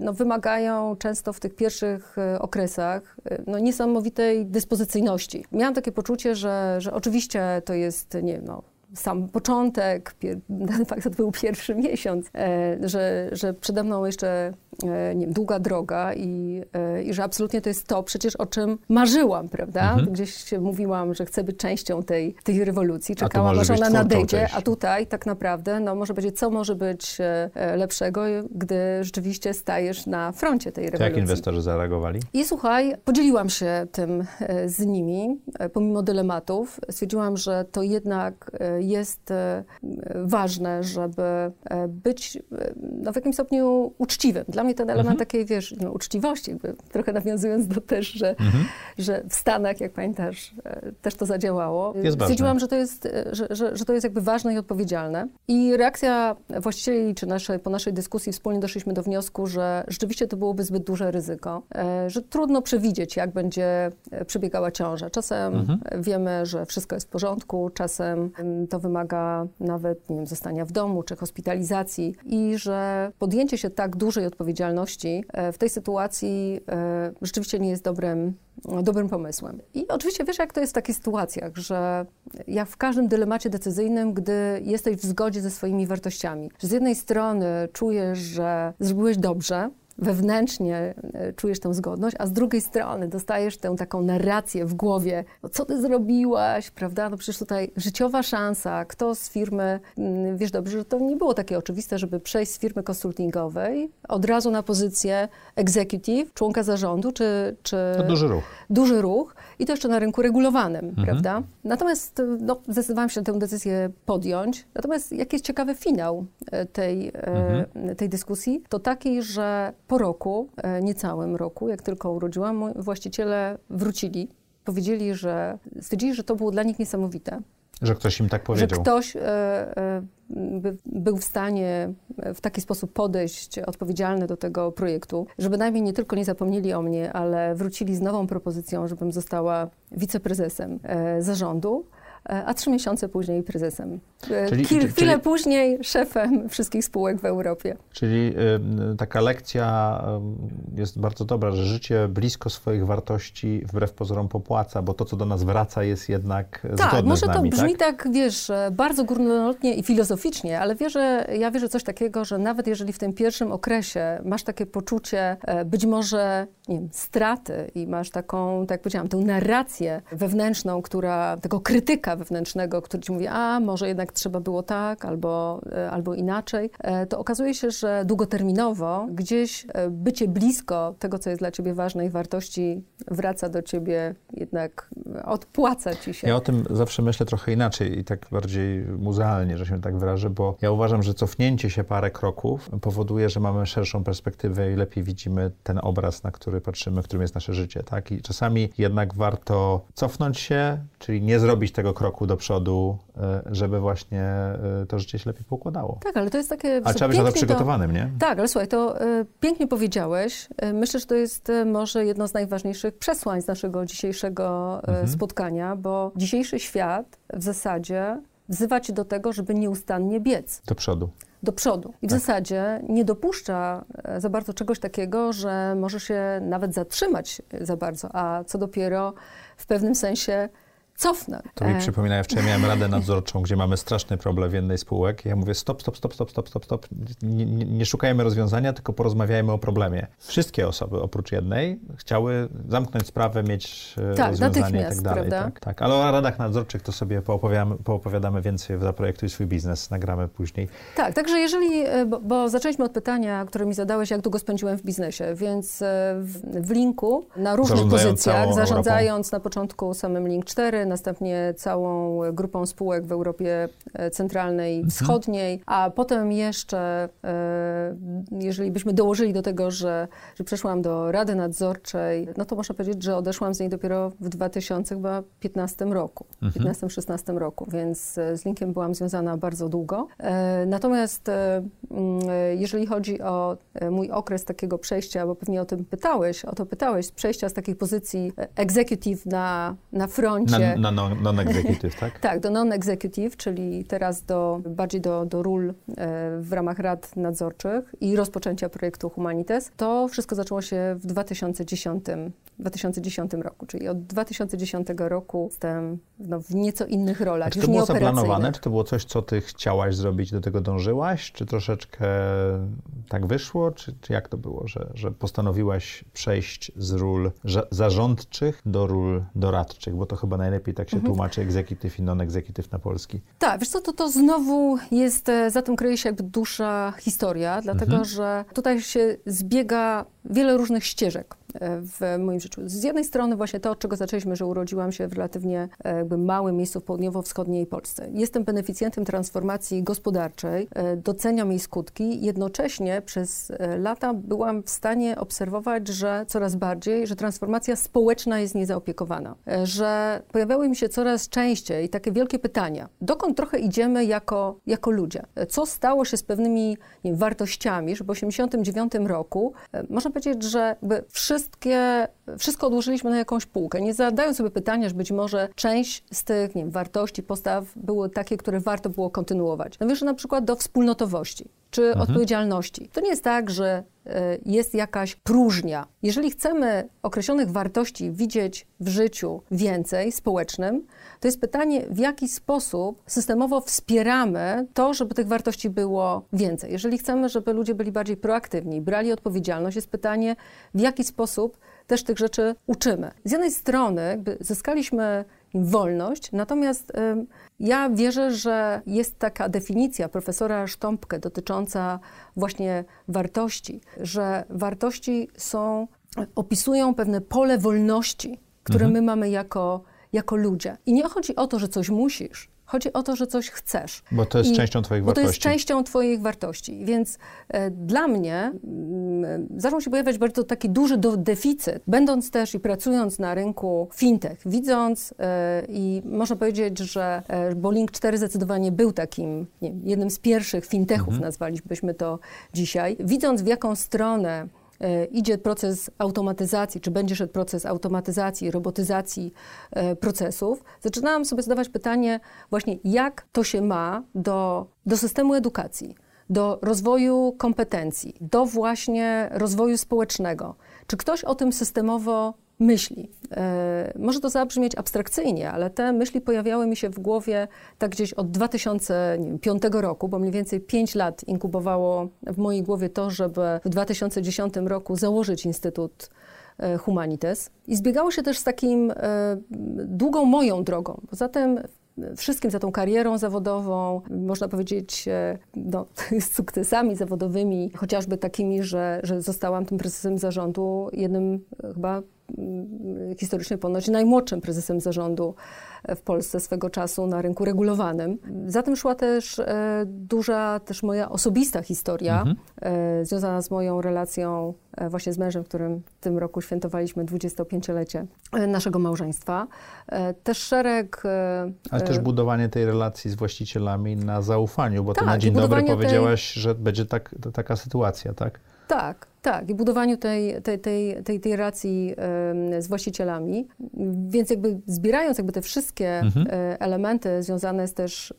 no, wymagają często w tych pierwszych y, okresach y, no, niesamowitej dyspozycyjności. Miałam takie poczucie, że, że oczywiście to jest, nie wiem, no, sam początek, de facto to był pierwszy miesiąc, że, że przede mną jeszcze nie wiem, długa droga i, i że absolutnie to jest to przecież, o czym marzyłam, prawda? Mhm. Gdzieś mówiłam, że chcę być częścią tej, tej rewolucji, czekałam, aż ona nadejdzie, a tutaj tak naprawdę, no może będzie, co może być lepszego, gdy rzeczywiście stajesz na froncie tej rewolucji. Jak inwestorzy zareagowali? I słuchaj, podzieliłam się tym z nimi, pomimo dylematów. Stwierdziłam, że to jednak jest ważne, żeby być no, w jakimś stopniu uczciwym. Dla mnie ten element mhm. takiej, wiesz, no, uczciwości, jakby, trochę nawiązując do też, że, mhm. że w Stanach, jak pamiętasz, też to zadziałało. Jest Stwierdziłam, ważne. że to jest, że, że, że to jest jakby ważne i odpowiedzialne. I reakcja właścicieli, czy nasze, po naszej dyskusji wspólnie doszliśmy do wniosku, że rzeczywiście to byłoby zbyt duże ryzyko, że trudno przewidzieć, jak będzie przebiegała ciąża. Czasem mhm. wiemy, że wszystko jest w porządku, czasem to wymaga nawet, nie wiem, zostania w domu, czy hospitalizacji i że podjęcie się tak dużej odpowiedzialności w tej sytuacji rzeczywiście nie jest dobrym, dobrym pomysłem. I oczywiście wiesz, jak to jest w takich sytuacjach, że jak w każdym dylemacie decyzyjnym, gdy jesteś w zgodzie ze swoimi wartościami. Z jednej strony czujesz, że zrobiłeś dobrze, wewnętrznie czujesz tę zgodność, a z drugiej strony dostajesz tę taką narrację w głowie, no co ty zrobiłaś, prawda, no przecież tutaj życiowa szansa, kto z firmy, wiesz dobrze, że to nie było takie oczywiste, żeby przejść z firmy konsultingowej od razu na pozycję executive, członka zarządu, czy... czy to duży ruch. Duży ruch i to jeszcze na rynku regulowanym, mhm. prawda. Natomiast no, zdecydowałam się tę decyzję podjąć, natomiast jaki jest ciekawy finał tej, mhm. tej dyskusji, to taki, że po roku, niecałym roku, jak tylko urodziłam, właściciele wrócili, powiedzieli, że stwierdzili, że to było dla nich niesamowite. Że ktoś im tak powiedział. Że ktoś y, y, był w stanie w taki sposób podejść odpowiedzialny do tego projektu, że bynajmniej nie tylko nie zapomnieli o mnie, ale wrócili z nową propozycją, żebym została wiceprezesem y, zarządu. A trzy miesiące później prezesem. Czyli, Chwil, czyli, chwilę później szefem wszystkich spółek w Europie. Czyli y, taka lekcja y, jest bardzo dobra, że życie blisko swoich wartości wbrew pozorom popłaca, bo to, co do nas wraca, jest jednak tak, zgodne z nami. Może to brzmi tak? tak, wiesz, bardzo górnolotnie i filozoficznie, ale wierzę, ja wierzę coś takiego, że nawet jeżeli w tym pierwszym okresie masz takie poczucie y, być może nie wiem, straty i masz taką, tak jak powiedziałam, tę narrację wewnętrzną, która, tego krytyka wewnętrznego, który ci mówi, a może jednak trzeba było tak, albo, albo inaczej, to okazuje się, że długoterminowo gdzieś bycie blisko tego, co jest dla ciebie ważne i wartości wraca do ciebie, jednak odpłaca ci się. Ja o tym zawsze myślę trochę inaczej i tak bardziej muzealnie, że się tak wyrażę, bo ja uważam, że cofnięcie się parę kroków powoduje, że mamy szerszą perspektywę i lepiej widzimy ten obraz, na który patrzymy, w którym jest nasze życie, tak? I czasami jednak warto cofnąć się, czyli nie zrobić tego kroku do przodu, żeby właśnie to życie się lepiej poukładało. Tak, ale to jest takie... A trzeba być na to przygotowanym, nie? Tak, ale słuchaj, to y, pięknie powiedziałeś. Myślę, że to jest y, może jedno z najważniejszych przesłań z naszego dzisiejszego y, mhm. spotkania, bo dzisiejszy świat w zasadzie wzywa cię do tego, żeby nieustannie biec. Do przodu. Do przodu. I w tak. zasadzie nie dopuszcza za bardzo czegoś takiego, że może się nawet zatrzymać za bardzo, a co dopiero w pewnym sensie cofnę. To mi przypomina, ja wczoraj miałem radę nadzorczą, gdzie mamy straszny problem w jednej spółek. Ja mówię stop, stop, stop, stop, stop, stop, stop. Nie, nie, nie szukajmy rozwiązania, tylko porozmawiajmy o problemie. Wszystkie osoby, oprócz jednej, chciały zamknąć sprawę, mieć tak, rozwiązanie i tak dalej. Tak, tak. Ale o radach nadzorczych to sobie poopowiadamy, poopowiadamy więcej w Zaprojektuj swój biznes, nagramy później. Tak, także jeżeli, bo, bo zaczęliśmy od pytania, które mi zadałeś, jak długo spędziłem w biznesie, więc w, w Linku, na różnych pozycjach, zarządzając Europą. Na początku samym Link cztery, następnie całą grupą spółek w Europie Centralnej i Wschodniej, a potem jeszcze, jeżeli byśmy dołożyli do tego, że, że przeszłam do Rady Nadzorczej, no to można powiedzieć, że odeszłam z niej dopiero w dwa tysiące piętnastym roku, piętnastym szesnastym roku, więc z Linkiem byłam związana bardzo długo. Natomiast jeżeli chodzi o mój okres takiego przejścia, bo pewnie o tym pytałeś, o to pytałeś, przejścia z takiej pozycji executive na, na froncie, na Na non-executive, tak? Tak, do non-executive, czyli teraz do, bardziej do, do ról w ramach rad nadzorczych i rozpoczęcia projektu Humanites. To wszystko zaczęło się w dwa tysiące dziesiątym roku, czyli od dwa tysiące dziesiątego roku jestem no, w nieco innych rolach, czy już nie operacyjnych. Czy to było zaplanowane? Czy to było coś, co ty chciałaś zrobić, do tego dążyłaś? Czy troszeczkę tak wyszło? Czy, czy jak to było, że, że postanowiłaś przejść z ról zarządczych do ról doradczych? Bo to chyba najlepiej tak się mhm. tłumaczy executive i non-executive na polski. Tak, wiesz co, to, to znowu jest, za tym kryje się jakby dusza historia, dlatego mhm. że tutaj się zbiega wiele różnych ścieżek w moim życiu. Z jednej strony właśnie to, od czego zaczęliśmy, że urodziłam się w relatywnie jakby małym miejscu w południowo-wschodniej Polsce. Jestem beneficjentem transformacji gospodarczej, doceniam jej skutki, jednocześnie przez lata byłam w stanie obserwować, że coraz bardziej, że transformacja społeczna jest niezaopiekowana, że pojawiały mi się coraz częściej takie wielkie pytania, dokąd trochę idziemy jako, jako ludzie, co stało się z pewnymi nie wiem, wartościami, że w osiemdziesiątym dziewiątym roku można powiedzieć, że jakby wszyscy Wszystkie, wszystko odłożyliśmy na jakąś półkę, nie zadając sobie pytania, że być może część z tych nie wiem, wartości, postaw były takie, które warto było kontynuować. No wiesz, na przykład do wspólnotowości czy mhm. odpowiedzialności. To nie jest tak, że y, jest jakaś próżnia. Jeżeli chcemy określonych wartości widzieć w życiu więcej, społecznym, to jest pytanie, w jaki sposób systemowo wspieramy to, żeby tych wartości było więcej. Jeżeli chcemy, żeby ludzie byli bardziej proaktywni, brali odpowiedzialność, jest pytanie, w jaki sposób też tych rzeczy uczymy. Z jednej strony jakby zyskaliśmy wolność, natomiast y, ja wierzę, że jest taka definicja profesora Sztąpkę dotycząca właśnie wartości, że wartości są, opisują pewne pole wolności, które mhm. my mamy jako, jako ludzie. I nie chodzi o to, że coś musisz, chodzi o to, że coś chcesz. Bo to jest I, częścią twoich bo wartości. Bo to jest częścią twoich wartości. Więc e, dla mnie m, zaczął się pojawiać bardzo taki duży do, deficyt, będąc też i pracując na rynku fintech, widząc e, i można powiedzieć, że e, bo Link cztery zdecydowanie był takim nie wiem, jednym z pierwszych fintechów, mhm. nazwalibyśmy to dzisiaj, widząc w jaką stronę idzie proces automatyzacji, czy będzie szedł proces automatyzacji, robotyzacji e, procesów, zaczynałam sobie zadawać pytanie właśnie, jak to się ma do, do systemu edukacji, do rozwoju kompetencji, do właśnie rozwoju społecznego. Czy ktoś o tym systemowo myśli? E, może to zabrzmieć abstrakcyjnie, ale te myśli pojawiały mi się w głowie tak gdzieś od dwa tysiące piątego roku, bo mniej więcej pięć lat inkubowało w mojej głowie to, żeby w dwa tysiące dziesiątym roku założyć Instytut Humanites. I zbiegało się też z takim e, długą moją drogą. Poza tym wszystkim za tą karierą zawodową, można powiedzieć no, z sukcesami zawodowymi, chociażby takimi, że, że zostałam tym prezesem zarządu, jednym chyba historycznie ponoć najmłodszym prezesem zarządu w Polsce swego czasu na rynku regulowanym. Za tym szła też e, duża też moja osobista historia, mhm. e, związana z moją relacją e, właśnie z mężem, którym w tym roku świętowaliśmy dwudziestopięciolecie naszego małżeństwa. E, też szereg... E, Ale też budowanie tej relacji z właścicielami na zaufaniu, bo tak, ty na dzień dobry powiedziałaś, tej... że będzie tak, to taka sytuacja, tak? Tak, tak. I budowaniu tej, tej, tej, tej, tej racji y, z właścicielami. Więc jakby zbierając jakby te wszystkie mhm. y, elementy związane z też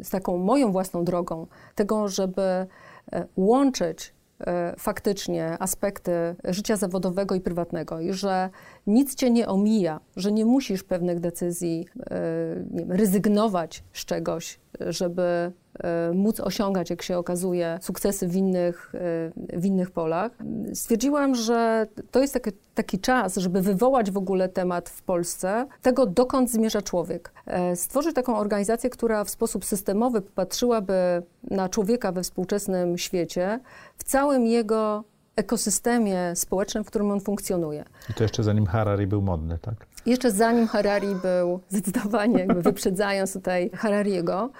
y, z taką moją własną drogą, tego, żeby y, łączyć y, faktycznie aspekty życia zawodowego i prywatnego i że nic cię nie omija, że nie musisz pewnych decyzji y, nie wiem, rezygnować z czegoś, żeby móc osiągać, jak się okazuje, sukcesy w innych, w innych polach. Stwierdziłam, że to jest taki, taki czas, żeby wywołać w ogóle temat w Polsce tego, dokąd zmierza człowiek. Stworzyć taką organizację, która w sposób systemowy patrzyłaby na człowieka we współczesnym świecie, w całym jego ekosystemie społecznym, w którym on funkcjonuje. I to jeszcze zanim Harari był modny, tak? Jeszcze zanim Harari był, zdecydowanie jakby wyprzedzając tutaj Harariego,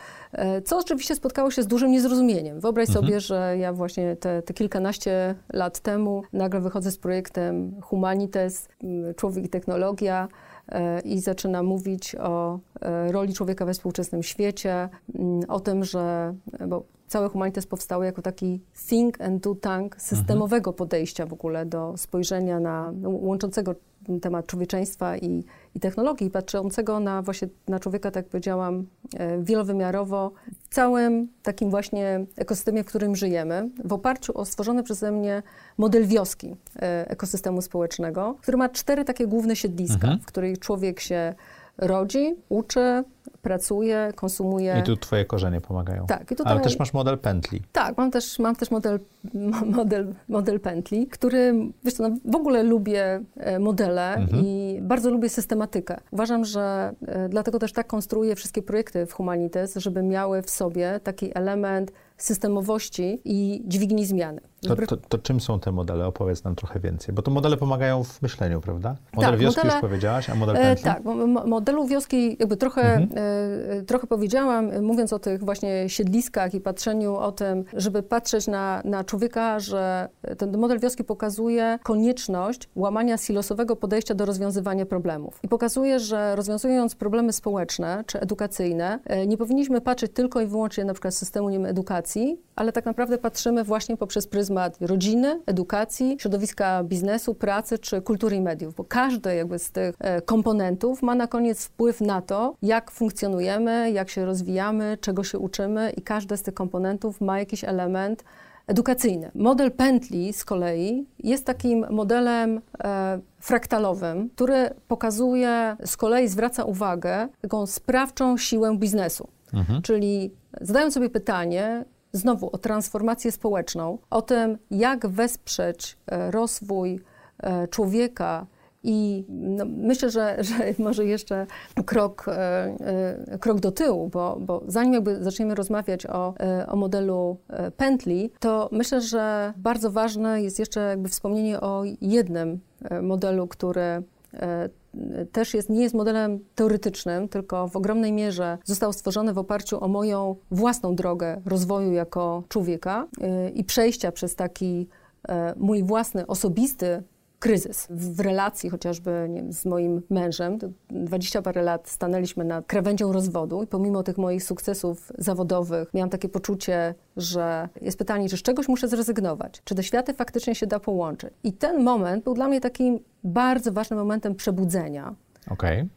co oczywiście spotkało się z dużym niezrozumieniem. Wyobraź mhm. sobie, że ja właśnie te, te kilkanaście lat temu nagle wychodzę z projektem Humanites, Człowiek i Technologia, i zaczyna mówić o roli człowieka we współczesnym świecie, o tym, że bo całe humanities powstało jako taki think and do tank systemowego podejścia w ogóle do spojrzenia na, łączącego temat człowieczeństwa i, i technologii, patrzącego na właśnie na człowieka, tak jak powiedziałam, wielowymiarowo, w całym takim właśnie ekosystemie, w którym żyjemy, w oparciu o stworzony przeze mnie model wioski ekosystemu społecznego, który ma cztery takie główne siedliska, mhm. w których człowiek się rodzi, uczy, pracuje, konsumuje. I tu twoje korzenie pomagają. Tak, i tutaj... Ale też masz model pętli. Tak, mam też, mam też model, model, model pętli, który, wiesz co, no w ogóle lubię modele mhm. i bardzo lubię systematykę. Uważam, że dlatego też tak konstruuję wszystkie projekty w Humanities, żeby miały w sobie taki element systemowości i dźwigni zmiany. To, to, to czym są te modele? Opowiedz nam trochę więcej, bo to modele pomagają w myśleniu, prawda? Model tak, wioski modele, już powiedziałaś, a model pętli? E, tak, modelu wioski jakby trochę, mhm. e, trochę powiedziałam, mówiąc o tych właśnie siedliskach i patrzeniu o tym, żeby patrzeć na, na człowieka, że ten model wioski pokazuje konieczność łamania silosowego podejścia do rozwiązywania problemów. I pokazuje, że rozwiązując problemy społeczne czy edukacyjne, e, nie powinniśmy patrzeć tylko i wyłącznie na przykład systemu nie wiem, edukacji, ale tak naprawdę patrzymy właśnie poprzez pryzmat rodziny, edukacji, środowiska biznesu, pracy czy kultury i mediów, bo każdy jakby z tych komponentów ma na koniec wpływ na to, jak funkcjonujemy, jak się rozwijamy, czego się uczymy i każdy z tych komponentów ma jakiś element edukacyjny. Model pętli z kolei jest takim modelem e, fraktalowym, który pokazuje, z kolei zwraca uwagę taką sprawczą siłę biznesu, mhm. czyli zadając sobie pytanie, znowu o transformację społeczną, o tym, jak wesprzeć rozwój człowieka i no, myślę, że, że może jeszcze krok, krok do tyłu, bo, bo zanim jakby zaczniemy rozmawiać o, o modelu pętli, to myślę, że bardzo ważne jest jeszcze jakby wspomnienie o jednym modelu, który też jest, nie jest modelem teoretycznym, tylko w ogromnej mierze został stworzony w oparciu o moją własną drogę rozwoju jako człowieka i przejścia przez taki mój własny, osobisty kryzys. W relacji chociażby nie wiem, z moim mężem, dwadzieścia parę lat stanęliśmy nad krawędzią rozwodu i pomimo tych moich sukcesów zawodowych miałam takie poczucie, że jest pytanie, czy z czegoś muszę zrezygnować, czy te światy faktycznie się da połączyć. I ten moment był dla mnie takim bardzo ważnym momentem przebudzenia, okay.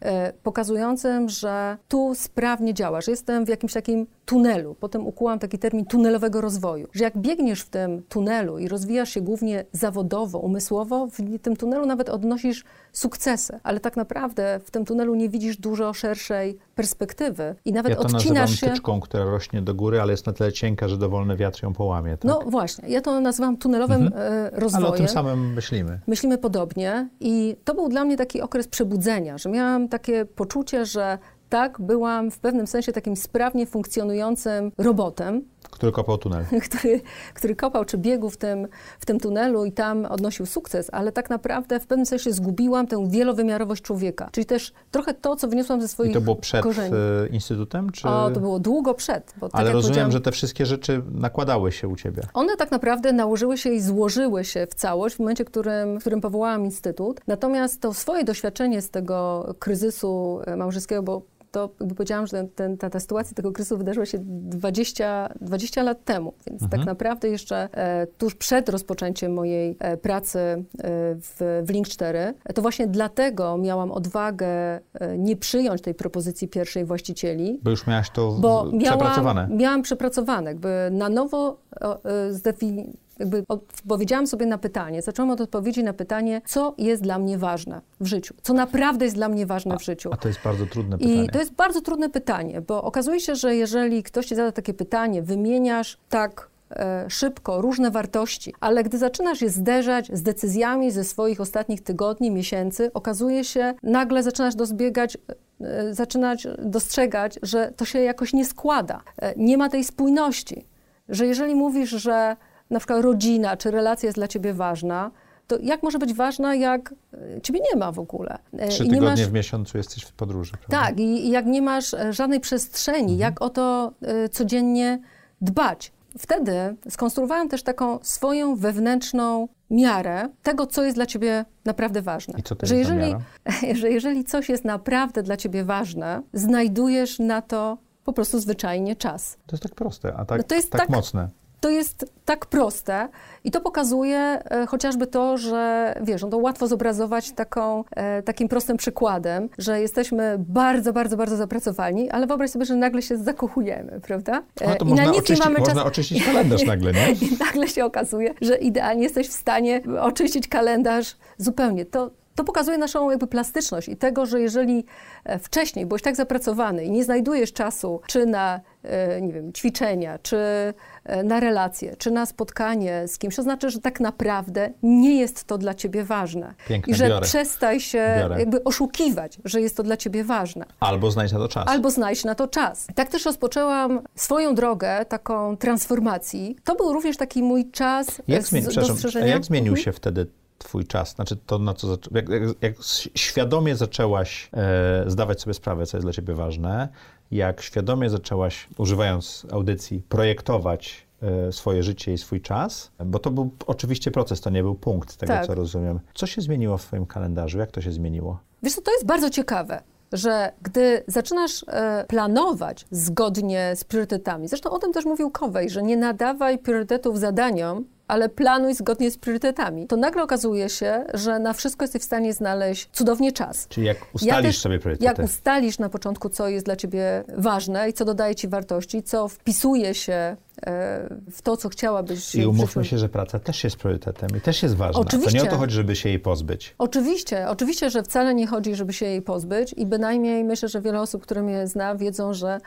pokazującym, że tu sprawnie działa, że jestem w jakimś takim tunelu. Potem ukułam taki termin tunelowego rozwoju, że jak biegniesz w tym tunelu i rozwijasz się głównie zawodowo, umysłowo, w tym tunelu nawet odnosisz sukcesy, ale tak naprawdę w tym tunelu nie widzisz dużo szerszej perspektywy i nawet odcinasz się... Ja to nazywam tyczką, która rośnie do góry, ale jest na tyle cienka, że dowolny wiatr ją połamie. Tak? No właśnie, ja to nazywam tunelowym mhm. rozwojem. Ale o tym samym myślimy. Myślimy podobnie i to był dla mnie taki okres przebudzenia, że miałam takie poczucie, że tak, byłam w pewnym sensie takim sprawnie funkcjonującym robotem. Który kopał tunel. Który, który kopał czy biegł w tym, w tym tunelu i tam odnosił sukces, ale tak naprawdę w pewnym sensie zgubiłam tę wielowymiarowość człowieka. Czyli też trochę to, co wyniosłam ze swoich korzeni. I to było przed korzeni. Instytutem? Czy... O, to było długo przed. Bo ale tak rozumiem, że te wszystkie rzeczy nakładały się u ciebie. One tak naprawdę nałożyły się i złożyły się w całość w momencie, w którym, w którym powołałam Instytut. Natomiast to swoje doświadczenie z tego kryzysu małżeńskiego, bo to jakby powiedziałam, że ten, ten, ta, ta sytuacja tego kryzysu wydarzyła się dwadzieścia, dwadzieścia lat temu, więc mhm. tak naprawdę jeszcze e, tuż przed rozpoczęciem mojej e, pracy e, w, w Link cztery, to właśnie dlatego miałam odwagę e, nie przyjąć tej propozycji pierwszej właścicieli. Bo już miałaś to bo miałam, przepracowane. Miałam przepracowane, jakby na nowo e, zdefiniowane. Jakby odpowiedziałam sobie na pytanie, zaczęłam od odpowiedzi na pytanie, co jest dla mnie ważne w życiu, co naprawdę jest dla mnie ważne a, w życiu. A to jest bardzo trudne pytanie. I to jest bardzo trudne pytanie, bo okazuje się, że jeżeli ktoś ci zada takie pytanie, wymieniasz tak e, szybko różne wartości, ale gdy zaczynasz je zderzać z decyzjami ze swoich ostatnich tygodni, miesięcy, okazuje się, nagle zaczynasz dozbiegać e, zaczynać dostrzegać, że to się jakoś nie składa. E, nie ma tej spójności, że jeżeli mówisz, że na przykład rodzina czy relacja jest dla ciebie ważna, to jak może być ważna, jak ciebie nie ma w ogóle? Trzy tygodnie masz... w miesiącu jesteś w podróży. Prawda? Tak, i jak nie masz żadnej przestrzeni, mhm. jak o to y, codziennie dbać. Wtedy skonstruowałam też taką swoją wewnętrzną miarę tego, co jest dla ciebie naprawdę ważne. I co to że jest jeżeli, że jeżeli coś jest naprawdę dla ciebie ważne, znajdujesz na to po prostu zwyczajnie czas. To jest tak proste, a tak, no to jest tak, tak mocne. To jest tak proste i to pokazuje e, chociażby to, że wiesz, no to łatwo zobrazować taką, e, takim prostym przykładem, że jesteśmy bardzo, bardzo, bardzo zapracowani, ale wyobraź sobie, że nagle się zakochujemy, prawda? E, A to i można, na nic oczyści, nie mamy można oczyścić kalendarz nagle, nie? I nagle się okazuje, że idealnie jesteś w stanie oczyścić kalendarz zupełnie. To, To pokazuje naszą jakby plastyczność i tego, że jeżeli wcześniej byłeś tak zapracowany i nie znajdujesz czasu czy na nie wiem, ćwiczenia, czy na relacje, czy na spotkanie z kimś, to znaczy, że tak naprawdę nie jest to dla ciebie ważne. Piękne, I że biorę. przestań się biorę. jakby oszukiwać, że jest to dla ciebie ważne. Albo znajdź na to czas. Albo znajdź na to czas. Tak też rozpoczęłam swoją drogę, taką transformacji. To był również taki mój czas jak zmieni, dostrzeżenia. A jak zmienił się wtedy twój czas? Znaczy to, na co zaczę... jak, jak, jak świadomie zaczęłaś e, zdawać sobie sprawę, co jest dla ciebie ważne, jak świadomie zaczęłaś, używając audycji, projektować e, swoje życie i swój czas, bo to był oczywiście proces, to nie był punkt tego, tak. co rozumiem. Co się zmieniło w twoim kalendarzu? Jak to się zmieniło? Wiesz co, to jest bardzo ciekawe, że gdy zaczynasz planować zgodnie z priorytetami, zresztą o tym też mówił Kowej, że nie nadawaj priorytetów zadaniom, ale planuj zgodnie z priorytetami, to nagle okazuje się, że na wszystko jesteś w stanie znaleźć cudownie czas. Czyli jak ustalisz ja też, sobie priorytety. Jak ustalisz na początku, co jest dla ciebie ważne i co dodaje ci wartości, co wpisuje się w to, co chciałabyś. I umówmy się, że praca też jest priorytetem i też jest ważna. Oczywiście. To nie o to chodzi, żeby się jej pozbyć. Oczywiście, oczywiście, że wcale nie chodzi, żeby się jej pozbyć i bynajmniej myślę, że wiele osób, które mnie zna, wiedzą, że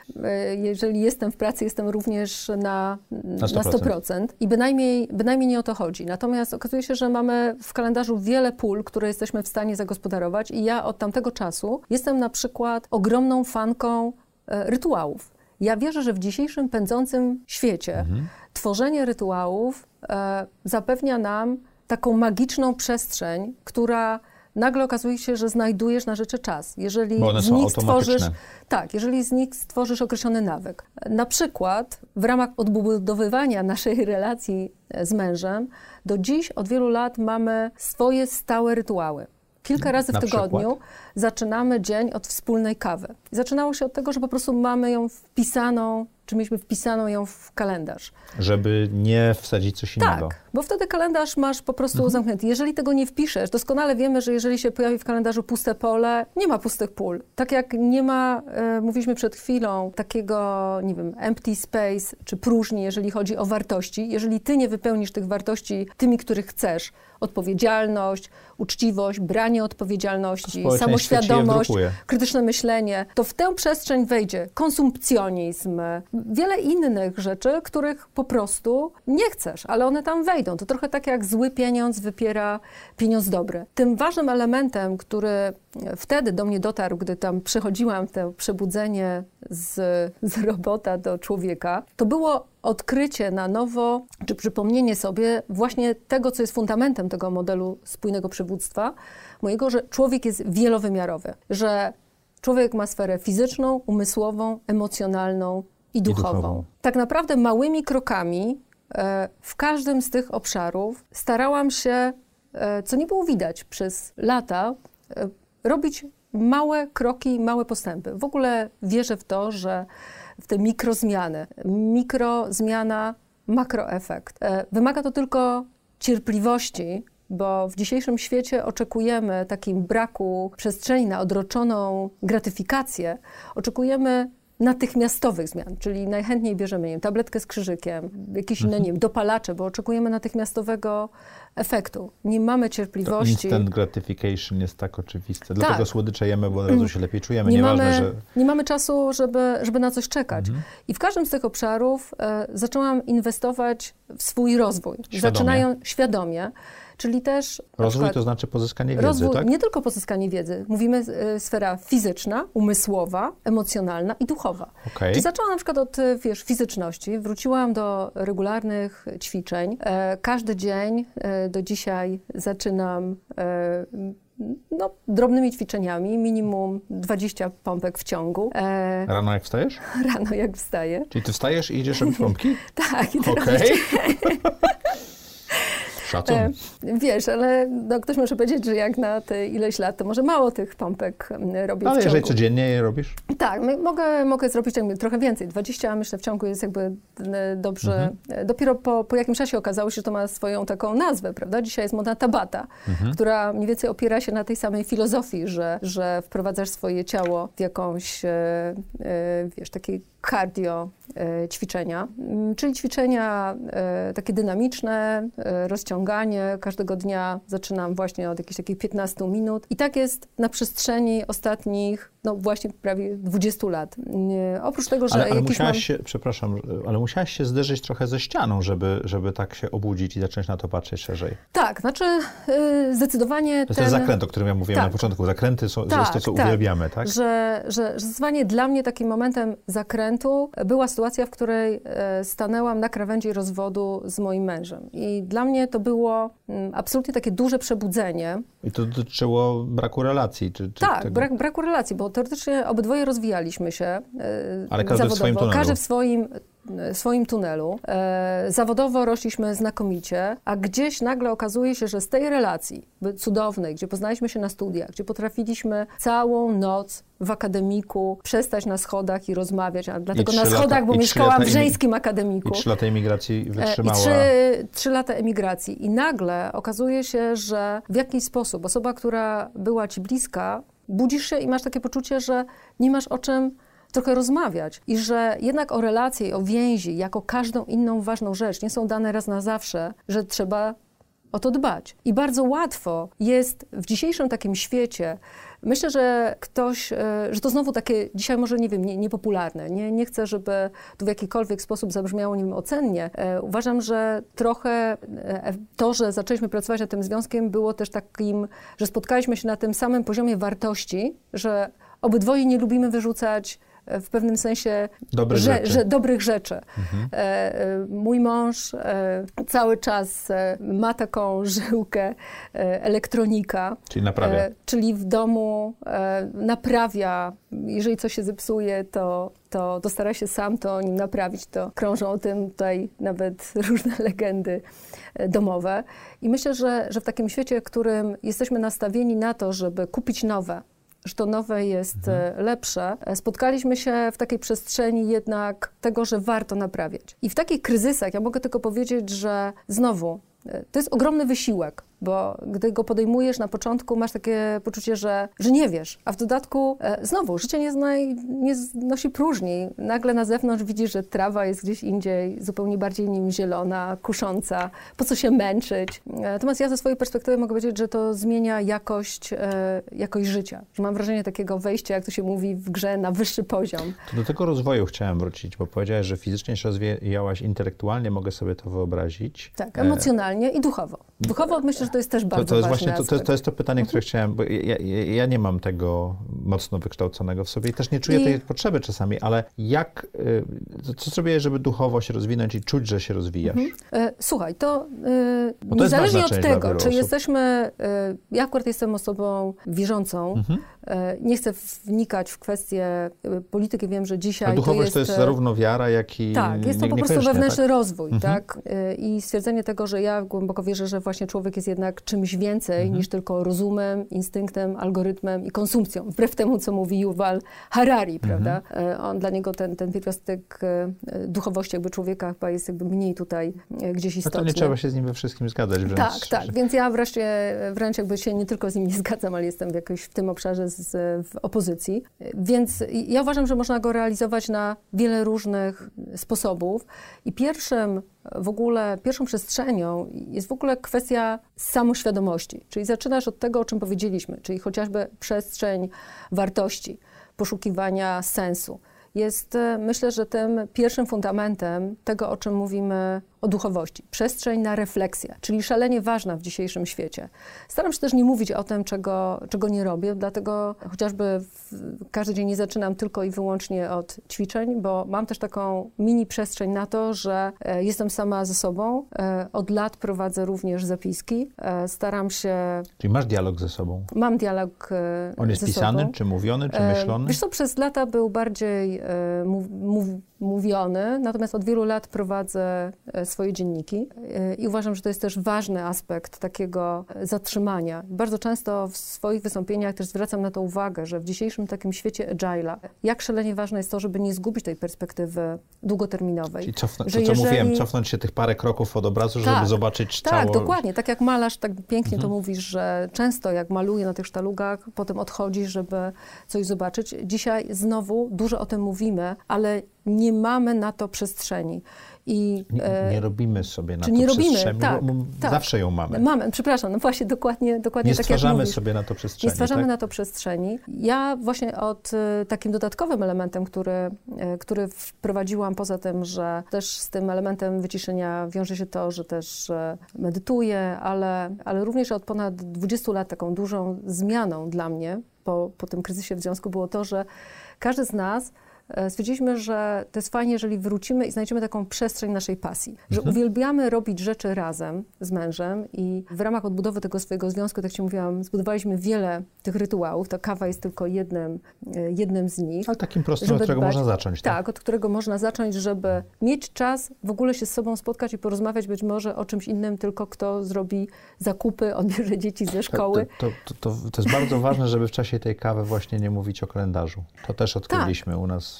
jeżeli jestem w pracy, jestem również na, na sto procent. Na sto procent. I bynajmniej, bynajmniej nie o to chodzi. Natomiast okazuje się, że mamy w kalendarzu wiele pól, które jesteśmy w stanie zagospodarować i ja od tamtego czasu jestem na przykład ogromną fanką rytuałów. Ja wierzę, że w dzisiejszym pędzącym świecie mhm. tworzenie rytuałów e, zapewnia nam taką magiczną przestrzeń, która nagle okazuje się, że znajdujesz na rzeczy czas. Jeżeli Bo one z nich są automatyczne. Stworzysz, tak, jeżeli z nich stworzysz określony nawyk. Na przykład w ramach odbudowywania naszej relacji z mężem do dziś od wielu lat mamy swoje stałe rytuały. Kilka razy w tygodniu zaczynamy dzień od wspólnej kawy. Zaczynało się od tego, że po prostu mamy ją wpisaną, czy mieliśmy wpisaną ją w kalendarz. Żeby nie wsadzić coś innego. Tak, bo wtedy kalendarz masz po prostu mhm. zamknięty. Jeżeli tego nie wpiszesz, doskonale wiemy, że jeżeli się pojawi w kalendarzu puste pole, nie ma pustych pól. Tak jak nie ma, e, mówiliśmy przed chwilą, takiego, nie wiem, empty space, czy próżni, jeżeli chodzi o wartości. Jeżeli ty nie wypełnisz tych wartości tymi, których chcesz, odpowiedzialność, uczciwość, branie odpowiedzialności, samoświadomość, krytyczne myślenie, to w tę przestrzeń wejdzie konsumpcjonizm, wiele innych rzeczy, których po prostu nie chcesz, ale one tam wejdą. To trochę tak jak zły pieniądz wypiera pieniądz dobry. Tym ważnym elementem, który wtedy do mnie dotarł, gdy tam przechodziłam to przebudzenie z, z robota do człowieka, to było odkrycie na nowo, czy przypomnienie sobie właśnie tego, co jest fundamentem tego modelu spójnego przywództwa mojego, że człowiek jest wielowymiarowy, że człowiek ma sferę fizyczną, umysłową, emocjonalną i duchową. I duchową. Tak naprawdę małymi krokami e, w każdym z tych obszarów starałam się, e, co nie było widać przez lata, e, robić małe kroki, małe postępy. W ogóle wierzę w to, że w te mikrozmiany, mikrozmiana, makroefekt. E, wymaga to tylko cierpliwości, bo w dzisiejszym świecie oczekujemy takim braku przestrzeni na odroczoną gratyfikację, oczekujemy natychmiastowych zmian, czyli najchętniej bierzemy, nie wiem, tabletkę z krzyżykiem, jakieś inne, nie wiem, dopalacze, bo oczekujemy natychmiastowego efektu. Nie mamy cierpliwości. To instant gratification jest tak oczywiste. Dlatego tak. słodyczejemy, bo od razu się lepiej czujemy. Nie, nie, mamy, ważne, że... nie mamy czasu, żeby, żeby na coś czekać. Mhm. I w każdym z tych obszarów e, zaczęłam inwestować w swój rozwój. Świadomie. Zaczynają świadomie. Czyli też... Rozwój przykład, to znaczy pozyskanie wiedzy, rozwój, tak? Nie tylko pozyskanie wiedzy. Mówimy y, sfera fizyczna, umysłowa, emocjonalna i duchowa. Okay. Czyli zaczęłam na przykład od wiesz, fizyczności. Wróciłam do regularnych ćwiczeń. E, każdy dzień e, do dzisiaj zaczynam... E, No, drobnymi ćwiczeniami, minimum dwadzieścia pompek w ciągu. E... Rano jak wstajesz? Rano jak wstaję. Czyli ty wstajesz i idziesz robić pompki? Tak, idę okay. robić. Szacun. Wiesz, ale no, ktoś może powiedzieć, że jak na te ileś lat, to może mało tych pompek robię. Ale w jeżeli ciągu. Codziennie je robisz? Tak, mogę, mogę zrobić jakby trochę więcej. dwadzieścia, myślę, w ciągu jest jakby dobrze. Mhm. Dopiero po, po jakimś czasie okazało się, że to ma swoją taką nazwę, prawda? Dzisiaj jest modna tabata, mhm. która mniej więcej opiera się na tej samej filozofii, że, że wprowadzasz swoje ciało w jakąś, wiesz, takiej cardio ćwiczenia, czyli ćwiczenia takie dynamiczne, rozciąganie. Każdego dnia zaczynam właśnie od jakichś takich piętnastu minut. I tak jest na przestrzeni ostatnich, no właśnie prawie dwudziestu lat. Oprócz tego, że... Ale, ale musiałaś mam... się, przepraszam, ale musiałaś się zderzyć trochę ze ścianą, żeby, żeby tak się obudzić i zacząć na to patrzeć szerzej. Tak, znaczy yy, zdecydowanie... To ten... jest zakręt, o którym ja mówiłem tak. na początku. Zakręty są, tak, jest to, co tak. uwielbiamy, tak? Że, że, że zdecydowanie dla mnie takim momentem zakrętu była sytuacja, w której stanęłam na krawędzi rozwodu z moim mężem. I dla mnie to było absolutnie takie duże przebudzenie. I to dotyczyło braku relacji? Czy, czy tak, brak, braku relacji, bo teoretycznie obydwoje rozwijaliśmy się ale każdy zawodowo. W swoim tunelu. Każdy w swoim, swoim tunelu. Zawodowo rośliśmy znakomicie, a gdzieś nagle okazuje się, że z tej relacji cudownej, gdzie poznaliśmy się na studiach, gdzie potrafiliśmy całą noc w akademiku, przestać na schodach i rozmawiać, a dlatego na schodach, lata, bo mieszkałam w żeńskim akademiku. I trzy lata emigracji wytrzymała. I trzy, trzy lata emigracji. I nagle okazuje się, że w jakiś sposób osoba, która była ci bliska, budzisz się i masz takie poczucie, że nie masz o czym trochę rozmawiać i że jednak o relacje, o więzi, jako każdą inną ważną rzecz, nie są dane raz na zawsze, że trzeba o to dbać. I bardzo łatwo jest w dzisiejszym takim świecie, myślę, że ktoś, że to znowu takie dzisiaj może, nie wiem, niepopularne. Nie, nie chcę, żeby to w jakikolwiek sposób zabrzmiało, nie wiem, ocennie. Uważam, że trochę to, że zaczęliśmy pracować nad tym związkiem, było też takim, że spotkaliśmy się na tym samym poziomie wartości, że obydwoje nie lubimy wyrzucać w pewnym sensie Dobre że, rzeczy. Że, dobrych rzeczy. Mhm. E, mój mąż e, cały czas e, ma taką żyłkę e, elektronika. Czyli naprawia. E, czyli w domu e, naprawia, jeżeli coś się zepsuje, to to, to stara się sam to nim naprawić, to krążą o tym tutaj nawet różne legendy domowe. I myślę, że, że w takim świecie, w którym jesteśmy nastawieni na to, żeby kupić nowe, że to nowe jest mhm. lepsze. Spotkaliśmy się w takiej przestrzeni jednak tego, że warto naprawiać. I w takich kryzysach ja mogę tylko powiedzieć, że znowu to jest ogromny wysiłek, bo gdy go podejmujesz na początku, masz takie poczucie, że, że nie wiesz, a w dodatku e, znowu życie nie, zna, nie znosi próżni. Nagle na zewnątrz widzisz, że trawa jest gdzieś indziej, zupełnie bardziej nim zielona, kusząca, po co się męczyć. E, natomiast ja ze swojej perspektywy mogę powiedzieć, że to zmienia jakość, e, jakość życia. Że mam wrażenie takiego wejścia, jak to się mówi w grze, na wyższy poziom. To do tego rozwoju chciałem wrócić, bo powiedziałeś, że fizycznie się rozwijałaś, intelektualnie mogę sobie to wyobrazić. Tak, emocjonalnie e... i duchowo. Duchowo myślę, że to jest też bardzo to, to jest ważny właśnie, to, to, to jest to pytanie, które chciałem, bo ja, ja, ja nie mam tego mocno wykształconego w sobie i też nie czuję I... tej potrzeby czasami, ale jak, co zrobiłeś, żeby duchowo się rozwinąć i czuć, że się rozwijasz? Mhm. Słuchaj, to, to niezależnie od tego, czy osób. jesteśmy, ja akurat jestem osobą wierzącą, mhm. nie chcę wnikać w kwestie polityki, wiem, że dzisiaj ale duchowość to jest... to jest zarówno wiara, jak i tak, jest to po prostu wewnętrzny tak? rozwój, mhm. tak? I stwierdzenie tego, że ja głęboko wierzę, że właśnie człowiek jest jednak czymś więcej mhm. niż tylko rozumem, instynktem, algorytmem i konsumpcją. Wbrew temu, co mówi Yuval Harari, prawda? Mhm. On, dla niego ten, ten pierwiastek duchowości jakby człowieka chyba jest jakby mniej tutaj gdzieś istotny. No to nie trzeba się z nim we wszystkim zgadzać. Wręcz. Tak, tak. Więc ja wreszcie, wręcz jakby się nie tylko z nim nie zgadzam, ale jestem jakoś w tym obszarze z, w opozycji. Więc ja uważam, że można go realizować na wiele różnych sposobów. I pierwszym w ogóle, pierwszą przestrzenią jest w ogóle kwestia samoświadomości. Czyli zaczynasz od tego, o czym powiedzieliśmy, czyli chociażby przestrzeń wartości, poszukiwania sensu. Jest, myślę, że tym pierwszym fundamentem tego, o czym mówimy o duchowości. Przestrzeń na refleksję, czyli szalenie ważna w dzisiejszym świecie. Staram się też nie mówić o tym, czego, czego nie robię, dlatego chociażby w, każdy dzień nie zaczynam tylko i wyłącznie od ćwiczeń, bo mam też taką mini przestrzeń na to, że e, jestem sama ze sobą. E, od lat prowadzę również zapiski. E, staram się... Czyli masz dialog ze sobą? Mam dialog ze sobą. On jest pisany, sobą. czy mówiony, czy myślony? E, wiesz co, przez lata był bardziej e, mów, mów, mówiony, natomiast od wielu lat prowadzę swoje dzienniki i uważam, że to jest też ważny aspekt takiego zatrzymania. Bardzo często w swoich wystąpieniach też zwracam na to uwagę, że w dzisiejszym takim świecie agile'a, jak szalenie ważne jest to, żeby nie zgubić tej perspektywy długoterminowej. Czyli cofnę, to, co jeżeli... mówiłem, cofnąć się tych parę kroków od obrazu, tak, żeby zobaczyć tak, cało... Tak, dokładnie. Tak jak malarz, tak pięknie mhm. to mówisz, że często jak maluje na tych sztalugach, potem odchodzi, żeby coś zobaczyć. Dzisiaj znowu dużo o tym mówimy, ale nie mamy na to przestrzeni. I, nie, nie robimy sobie na to nie przestrzeni, robimy, tak, tak, zawsze ją mamy. Mamy, przepraszam, no właśnie dokładnie, dokładnie nie tak jak mówisz. Nie stwarzamy sobie na to przestrzeni. Nie stwarzamy tak? na to przestrzeni. Ja właśnie od takim dodatkowym elementem, który, który wprowadziłam, poza tym, że też z tym elementem wyciszenia wiąże się to, że też medytuję, ale, ale również od ponad dwudziestu lat taką dużą zmianą dla mnie po, po tym kryzysie w związku było to, że każdy z nas stwierdziliśmy, że to jest fajnie, jeżeli wrócimy i znajdziemy taką przestrzeń naszej pasji. Że mhm. uwielbiamy robić rzeczy razem z mężem i w ramach odbudowy tego swojego związku, tak jak ci mówiłam, zbudowaliśmy wiele tych rytuałów. Ta kawa jest tylko jednym, jednym z nich. Ale takim prostym, od którego dbać, można zacząć. Tak? tak, od którego można zacząć, żeby mieć czas w ogóle się z sobą spotkać i porozmawiać być może o czymś innym, tylko kto zrobi zakupy, odbierze dzieci ze szkoły. To, to, to, to, to jest bardzo ważne, żeby w czasie tej kawy właśnie nie mówić o kalendarzu. To też odkryliśmy tak. u nas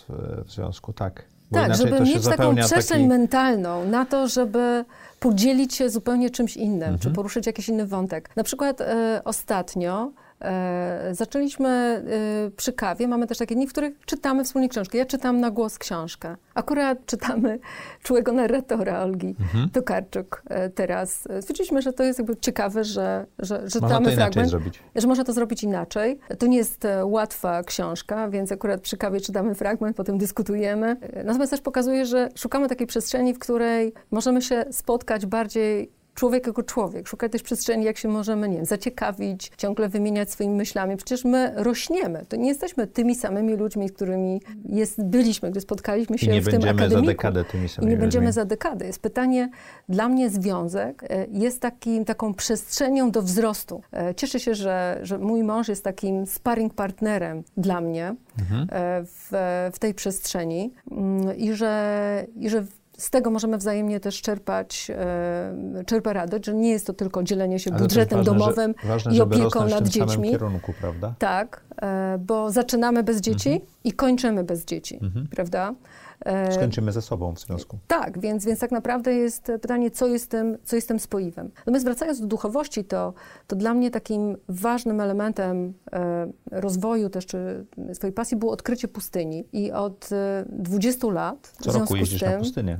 w związku, tak. Bo tak, żeby to się mieć taką przestrzeń taki... mentalną na to, żeby podzielić się zupełnie czymś innym, mhm. czy poruszyć jakiś inny wątek. Na przykład y, ostatnio y, zaczęliśmy y, przy kawie, mamy też takie dni, w których czytamy wspólnie książkę. Ja czytam na głos książkę. Akurat czytamy Czułego narratora Olgi mhm. Tokarczuk y, teraz. Stwierdziliśmy, że to jest jakby ciekawe, że, że, że czytamy fragment, zrobić. że można to zrobić inaczej. To nie jest łatwa książka, więc akurat przy kawie czytamy fragment, potem dyskutujemy. Natomiast też pokazuje, że szukamy takiej przestrzeni, w której możemy się spotkać bardziej człowiek jako człowiek, szukać też przestrzeni, jak się możemy, nie wiem, zaciekawić, ciągle wymieniać swoimi myślami. Przecież my rośniemy, to nie jesteśmy tymi samymi ludźmi, którymi jest, byliśmy, gdy spotkaliśmy się w tym akademiku. I nie będziemy za dekadę tymi samymi I nie będziemy ludźmi. za dekadę. Jest pytanie, dla mnie związek jest takim, taką przestrzenią do wzrostu. Cieszę się, że, że mój mąż jest takim sparring partnerem dla mnie mhm. w, w tej przestrzeni i że, i że z tego możemy wzajemnie też czerpać, czerpa radość, że nie jest to tylko dzielenie się Ale budżetem ważne, domowym że, ważne, i opieką nad w tym dziećmi. Kierunku, prawda? Tak, bo zaczynamy bez dzieci mhm. i kończymy bez dzieci, mhm. prawda? Skończymy ze sobą w związku. Tak, więc, więc tak naprawdę jest pytanie, co jest tym, co jest tym spoiwem. Natomiast wracając do duchowości, to, to dla mnie takim ważnym elementem rozwoju też, czy swojej pasji było odkrycie pustyni. I od dwudziestu lat Co w roku jeździsz z tym, na pustynię?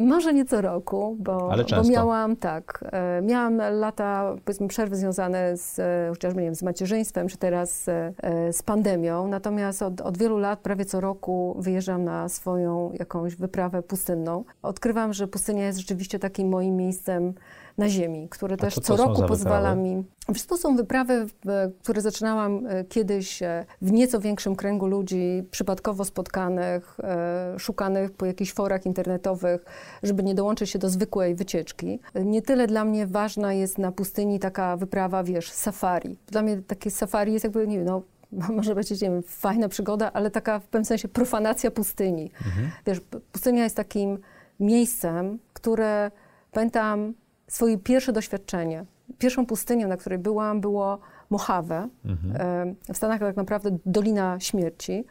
Może nie co roku, bo, Ale często. bo miałam tak, miałam lata, powiedzmy, przerwy związane z, chociażby, nie wiem, z macierzyństwem, czy teraz z pandemią. Natomiast od, od wielu lat, prawie co roku wyjeżdżam na swoje swoją jakąś wyprawę pustynną. Odkrywam, że pustynia jest rzeczywiście takim moim miejscem na ziemi, które też co roku pozwala mi... To są wyprawy, które zaczynałam kiedyś w nieco większym kręgu ludzi, przypadkowo spotkanych, szukanych po jakichś forach internetowych, żeby nie dołączyć się do zwykłej wycieczki. Nie tyle dla mnie ważna jest na pustyni taka wyprawa, wiesz, safari. Dla mnie takie safari jest jakby, nie wiem, no, może być, nie wiem, fajna przygoda, ale taka w pewnym sensie profanacja pustyni. Mhm. Wiesz, pustynia jest takim miejscem, które, pamiętam swoje pierwsze doświadczenie. Pierwszą pustynią, na której byłam, było Mojave. Mhm. W Stanach tak naprawdę Dolina Śmierci.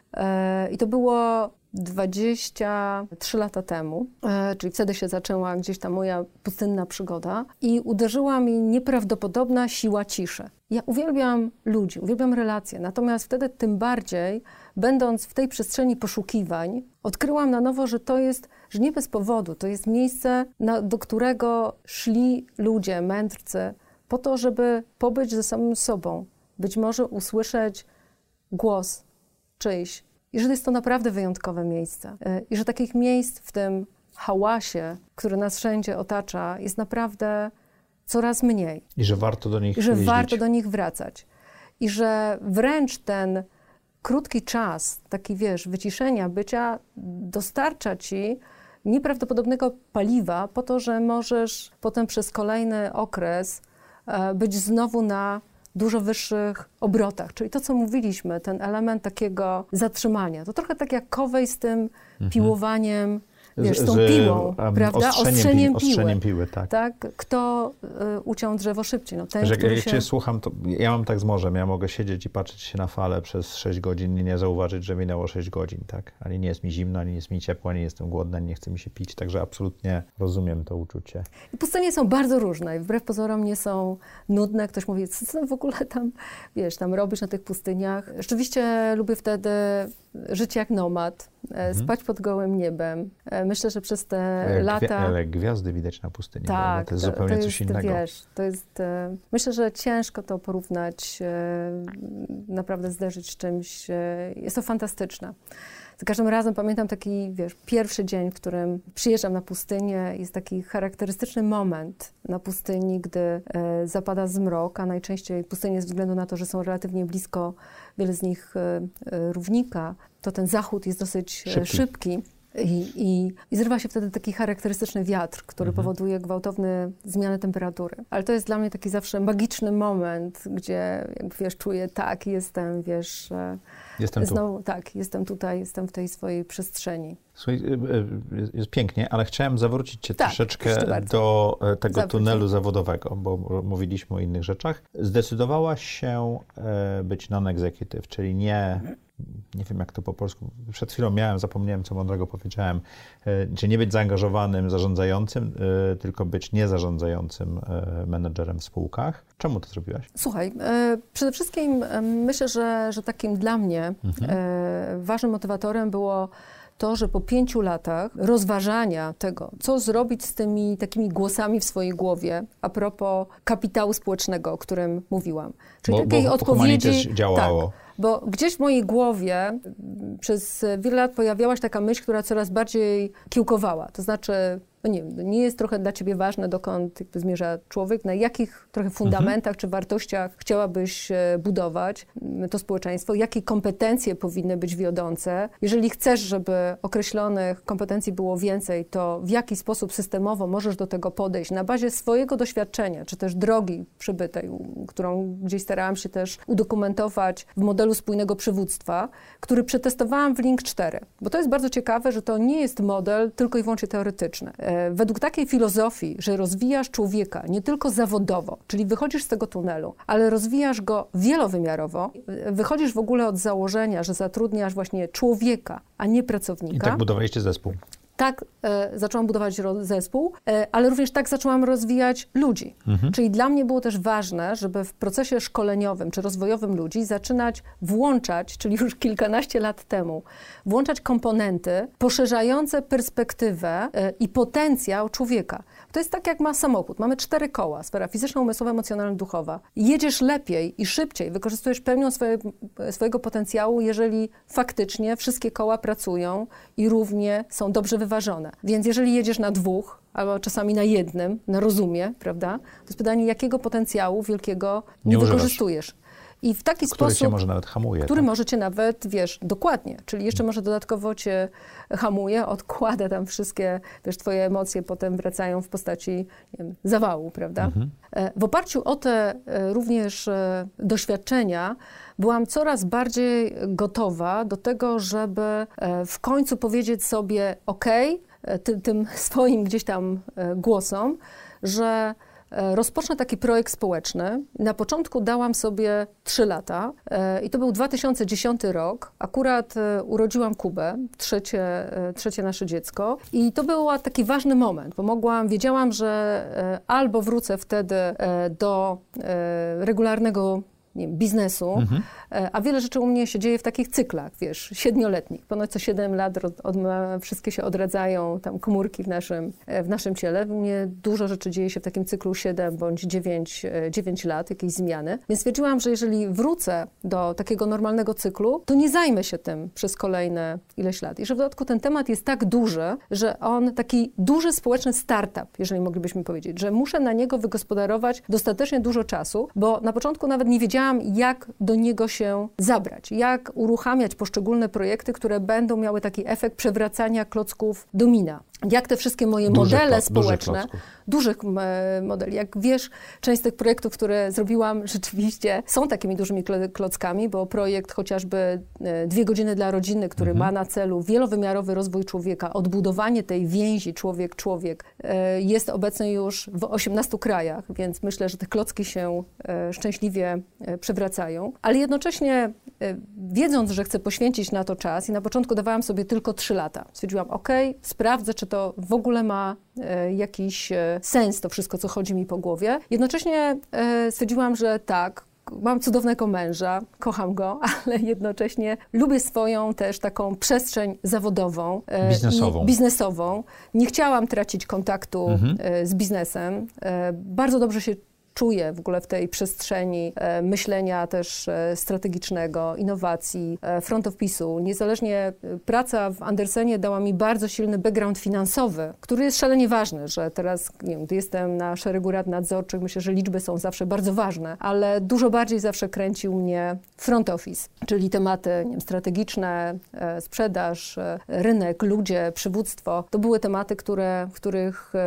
I to było dwadzieścia trzy lata temu, czyli wtedy się zaczęła gdzieś ta moja pustynna przygoda i uderzyła mi nieprawdopodobna siła ciszy. Ja uwielbiam ludzi, uwielbiam relacje, natomiast wtedy tym bardziej, będąc w tej przestrzeni poszukiwań, odkryłam na nowo, że to jest, że nie bez powodu, to jest miejsce, na, do którego szli ludzie, mędrcy, po to, żeby pobyć ze samym sobą, być może usłyszeć głos czyjś. I że to jest to naprawdę wyjątkowe miejsce. I że takich miejsc w tym hałasie, który nas wszędzie otacza, jest naprawdę coraz mniej. I że warto do nich I że jeździć. warto do nich wracać. I że wręcz ten krótki czas, taki wiesz, wyciszenia, bycia, dostarcza ci nieprawdopodobnego paliwa po to, że możesz potem przez kolejny okres być znowu na dużo wyższych obrotach. Czyli to, co mówiliśmy, ten element takiego zatrzymania. To trochę tak jak Kowej z tym mhm. piłowaniem wiesz, z, z tą piłą, um, prawda? Ostrzeniem, ostrzeniem, piły, ostrzeniem piły. Tak. tak? Kto y, uciął drzewo szybciej? No, ten, że, który jak się... Cię słucham, to ja mam tak z morzem. Ja mogę siedzieć i patrzeć się na falę przez sześć godzin i nie zauważyć, że minęło sześć godzin. Tak? Ani nie jest mi zimno, ani nie jest mi ciepło, ani jestem głodny, ani nie chce mi się pić. Także absolutnie rozumiem to uczucie. I pustynie są bardzo różne. Wbrew pozorom nie są nudne. Ktoś mówi, co w ogóle tam, wiesz, tam robisz na tych pustyniach. Rzeczywiście lubię wtedy żyć jak nomad, mhm. spać pod gołym niebem. Myślę, że przez te ale lata... Gwia- ale gwiazdy widać na pustyni. Tak, to jest to, zupełnie to jest, coś innego. Wiesz, to jest, myślę, że ciężko to porównać, naprawdę zderzyć z czymś. Jest to fantastyczne. Za każdym razem pamiętam taki, wiesz, pierwszy dzień, w którym przyjeżdżam na pustynię. Jest taki charakterystyczny moment na pustyni, gdy e, zapada zmrok, a najczęściej pustynie, ze względu na to, że są relatywnie blisko, wiele z nich e, e, równika, to ten zachód jest dosyć szybki. szybki. I, i, I zrywa się wtedy taki charakterystyczny wiatr, który mhm. powoduje gwałtowne zmiany temperatury. Ale to jest dla mnie taki zawsze magiczny moment, gdzie jakby, wiesz, czuję, tak, jestem, wiesz... Jestem znowu, tu. Tak, jestem tutaj, jestem w tej swojej przestrzeni. Słuchaj, jest pięknie, ale chciałem zawrócić cię tak, troszeczkę do tego Zawróć. tunelu zawodowego, bo mówiliśmy o innych rzeczach. Zdecydowałaś się być non-executive, czyli nie... nie wiem jak to po polsku, przed chwilą miałem, zapomniałem co mądrego powiedziałem, czyli nie być zaangażowanym zarządzającym, tylko być niezarządzającym menedżerem w spółkach. Czemu to zrobiłaś? Słuchaj, przede wszystkim myślę, że, że takim dla mnie mhm. ważnym motywatorem było to, że po pięciu latach rozważania tego, co zrobić z tymi takimi głosami w swojej głowie a propos kapitału społecznego, o którym mówiłam. Czyli bo, takiej bo odpowiedzi... Bo też działało. Tak, bo gdzieś w mojej głowie przez wiele lat pojawiała się taka myśl, która coraz bardziej kiełkowała. To znaczy, no nie, nie jest trochę dla ciebie ważne, dokąd jakby zmierza człowiek, na jakich trochę fundamentach mhm. czy wartościach chciałabyś budować to społeczeństwo, jakie kompetencje powinny być wiodące. Jeżeli chcesz, żeby określonych kompetencji było więcej, to w jaki sposób systemowo możesz do tego podejść na bazie swojego doświadczenia, czy też drogi przybytej, którą gdzieś starałam się też udokumentować w modelu spójnego przywództwa, który przetestowałam w Link cztery. Bo to jest bardzo ciekawe, że to nie jest model tylko i wyłącznie teoretyczny. Według takiej filozofii, że rozwijasz człowieka nie tylko zawodowo, czyli wychodzisz z tego tunelu, ale rozwijasz go wielowymiarowo, wychodzisz w ogóle od założenia, że zatrudniasz właśnie człowieka, a nie pracownika. I tak budowaliście zespół. Tak e, zaczęłam budować ro- zespół, e, ale również tak zaczęłam rozwijać ludzi. Mhm. Czyli dla mnie było też ważne, żeby w procesie szkoleniowym czy rozwojowym ludzi zaczynać włączać, czyli już kilkanaście lat temu, włączać komponenty poszerzające perspektywę e, i potencjał człowieka. To jest tak, jak ma samochód. Mamy cztery koła, sfera fizyczna, umysłowa, emocjonalna, duchowa. Jedziesz lepiej i szybciej, wykorzystujesz pełnią swoje, swojego potencjału, jeżeli faktycznie wszystkie koła pracują i równie są dobrze wyważone. Więc jeżeli jedziesz na dwóch, albo czasami na jednym, na rozumie, prawda, to jest pytanie, jakiego potencjału wielkiego nie, nie wykorzystujesz. I w taki który sposób, cię może nawet hamuje, który tak? może cię nawet, wiesz, dokładnie, czyli jeszcze może dodatkowo cię hamuje, odkłada tam wszystkie, wiesz, twoje emocje potem wracają w postaci, nie wiem, zawału, prawda? Mhm. W oparciu o te również doświadczenia byłam coraz bardziej gotowa do tego, żeby w końcu powiedzieć sobie okej, ty, tym swoim gdzieś tam głosom, że rozpocznę taki projekt społeczny. Na początku dałam sobie trzy lata i to był dwa tysiące dziesiąty rok. Akurat urodziłam Kubę, trzecie, trzecie nasze dziecko i to był taki ważny moment, bo mogłam, wiedziałam, że albo wrócę wtedy do regularnego, nie wiem, biznesu, mhm. a wiele rzeczy u mnie się dzieje w takich cyklach, wiesz, siedmioletnich. Ponoć co siedem lat od, od, wszystkie się odradzają, tam komórki w naszym, w naszym ciele. U mnie dużo rzeczy dzieje się w takim cyklu siedem bądź dziewięć lat, jakieś zmiany. Więc stwierdziłam, że jeżeli wrócę do takiego normalnego cyklu, to nie zajmę się tym przez kolejne ileś lat. I że w dodatku ten temat jest tak duży, że on taki duży społeczny startup, jeżeli moglibyśmy powiedzieć, że muszę na niego wygospodarować dostatecznie dużo czasu, bo na początku nawet nie wiedziałam, jak do niego się zabrać, jak uruchamiać poszczególne projekty, które będą miały taki efekt przewracania klocków domina. jak te wszystkie moje duży modele klop, społeczne, dużych, dużych modeli, jak wiesz, część z tych projektów, które zrobiłam, rzeczywiście są takimi dużymi klockami, bo projekt chociażby Dwie Godziny dla Rodziny, który mhm. ma na celu wielowymiarowy rozwój człowieka, odbudowanie tej więzi człowiek-człowiek, jest obecny już w osiemnastu krajach, więc myślę, że te klocki się szczęśliwie przewracają. Ale jednocześnie wiedząc, że chcę poświęcić na to czas i na początku dawałam sobie tylko trzy lata. Stwierdziłam, ok, sprawdzę, czy to w ogóle ma e, jakiś e, sens, to wszystko, co chodzi mi po głowie. Jednocześnie e, stwierdziłam, że tak, mam cudownego męża, kocham go, ale jednocześnie lubię swoją też taką przestrzeń zawodową. E, biznesową. I biznesową. Nie chciałam tracić kontaktu mhm. e, z biznesem. E, bardzo dobrze się czuję w ogóle w tej przestrzeni e, myślenia też e, strategicznego, innowacji, e, front office'u. Niezależnie praca w Andersenie dała mi bardzo silny background finansowy, który jest szalenie ważny, że teraz nie wiem, jestem na szeregu rad nadzorczych, myślę, że liczby są zawsze bardzo ważne, ale dużo bardziej zawsze kręcił mnie front office, czyli tematy nie wiem, strategiczne, e, sprzedaż, e, rynek, ludzie, przywództwo. To były tematy, które, których, e,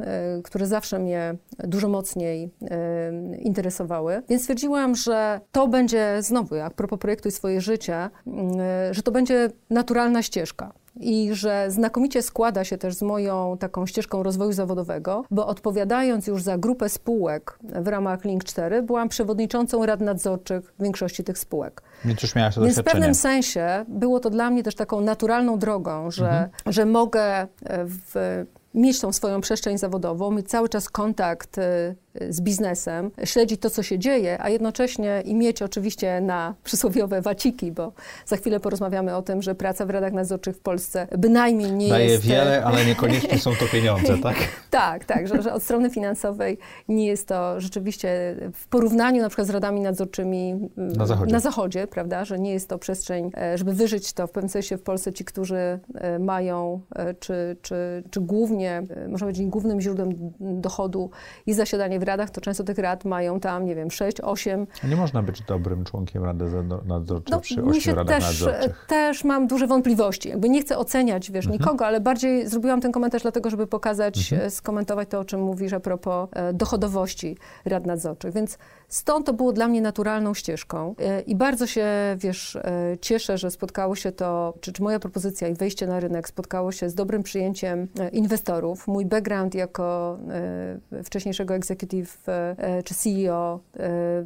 e, które zawsze mnie dużo mocniej interesowały. Więc stwierdziłam, że to będzie, znowu a propos projektu i swoje życie, że to będzie naturalna ścieżka. I że znakomicie składa się też z moją taką ścieżką rozwoju zawodowego, bo odpowiadając już za grupę spółek w ramach Link cztery, byłam przewodniczącą rad nadzorczych większości tych spółek. Więc już miałaś to doświadczenie. Więc w pewnym sensie było to dla mnie też taką naturalną drogą, że, mhm. że mogę w... mieć tą swoją przestrzeń zawodową, mieć cały czas kontakt z biznesem, śledzić to, co się dzieje, a jednocześnie i mieć oczywiście na przysłowiowe waciki, bo za chwilę porozmawiamy o tym, że praca w radach nadzorczych w Polsce bynajmniej nie daje jest... Daje wiele, ale niekoniecznie są to pieniądze, tak? Tak, tak, że, że od strony finansowej nie jest to rzeczywiście w porównaniu na przykład z radami nadzorczymi na zachodzie, na zachodzie prawda, że nie jest to przestrzeń, żeby wyżyć to w pewnym sensie w Polsce ci, którzy mają, czy, czy, czy głównie można powiedzieć, głównym źródłem dochodu i zasiadanie w radach, to często tych rad mają tam, nie wiem, sześć, osiem. Nie można być dobrym członkiem Rady Nadzorczej no, przy ośmiu radach nadzorczych. Też mam duże wątpliwości. Jakby nie chcę oceniać, wiesz, mhm. nikogo, ale bardziej zrobiłam ten komentarz dlatego, żeby pokazać, mhm. skomentować to, o czym mówisz a propos dochodowości rad nadzorczych. Więc stąd to było dla mnie naturalną ścieżką i bardzo się, wiesz, cieszę, że spotkało się to, czy, czy moja propozycja i wejście na rynek spotkało się z dobrym przyjęciem inwestorów. Mój background jako y, wcześniejszego executive y, czy C E O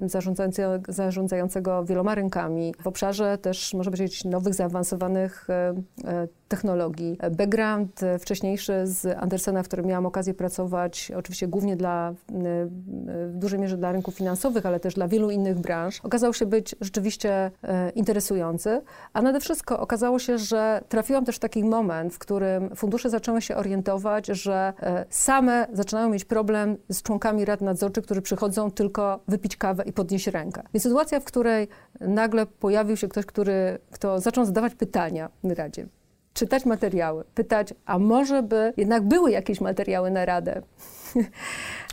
y, zarządzającego, zarządzającego wieloma rynkami w obszarze też, można powiedzieć, nowych, zaawansowanych y, y, technologii. Background wcześniejszy z Andersena, w którym miałam okazję pracować, oczywiście głównie dla, w dużej mierze dla rynków finansowych, ale też dla wielu innych branż, okazał się być rzeczywiście interesujący, a nade wszystko okazało się, że trafiłam też w taki moment, w którym fundusze zaczęły się orientować, że same zaczynają mieć problem z członkami rad nadzorczych, którzy przychodzą tylko wypić kawę i podnieść rękę. Więc sytuacja, w której nagle pojawił się ktoś, który, kto zaczął zadawać pytania na radzie. Czytać materiały, pytać, a może by jednak były jakieś materiały na radę.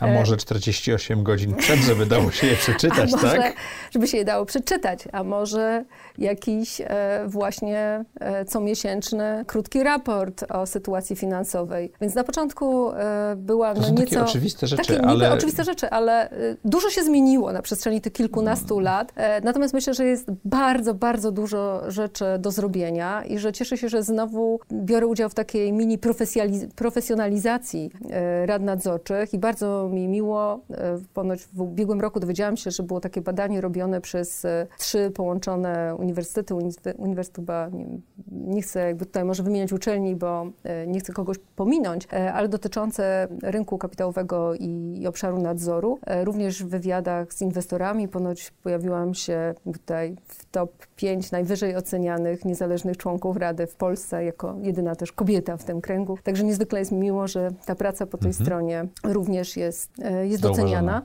A może czterdzieści osiem godzin przed, żeby dało się je przeczytać, a może, tak? Żeby się je dało przeczytać, a może jakiś e, właśnie e, comiesięczny, krótki raport o sytuacji finansowej. Więc na początku e, była no, to są nieco... takie oczywiste rzeczy, takie, ale... Niby oczywiste rzeczy, ale e, dużo się zmieniło na przestrzeni tych kilkunastu hmm. lat. E, natomiast myślę, że jest bardzo, bardzo dużo rzeczy do zrobienia i że cieszę się, że znowu biorę udział w takiej mini profesjaliz- profesjonalizacji e, rad nadzorczych. I bardzo mi miło, ponoć w ubiegłym roku dowiedziałam się, że było takie badanie robione przez trzy połączone uniwersytety, uniwersytety, nie, nie chcę jakby tutaj może wymieniać uczelni, bo nie chcę kogoś pominąć, ale dotyczące rynku kapitałowego i, i obszaru nadzoru. Również w wywiadach z inwestorami ponoć pojawiłam się tutaj w top pięć najwyżej ocenianych niezależnych członków Rady w Polsce, jako jedyna też kobieta w tym kręgu. Także niezwykle jest mi miło, że ta praca po tej mhm. stronie również jest, jest doceniana.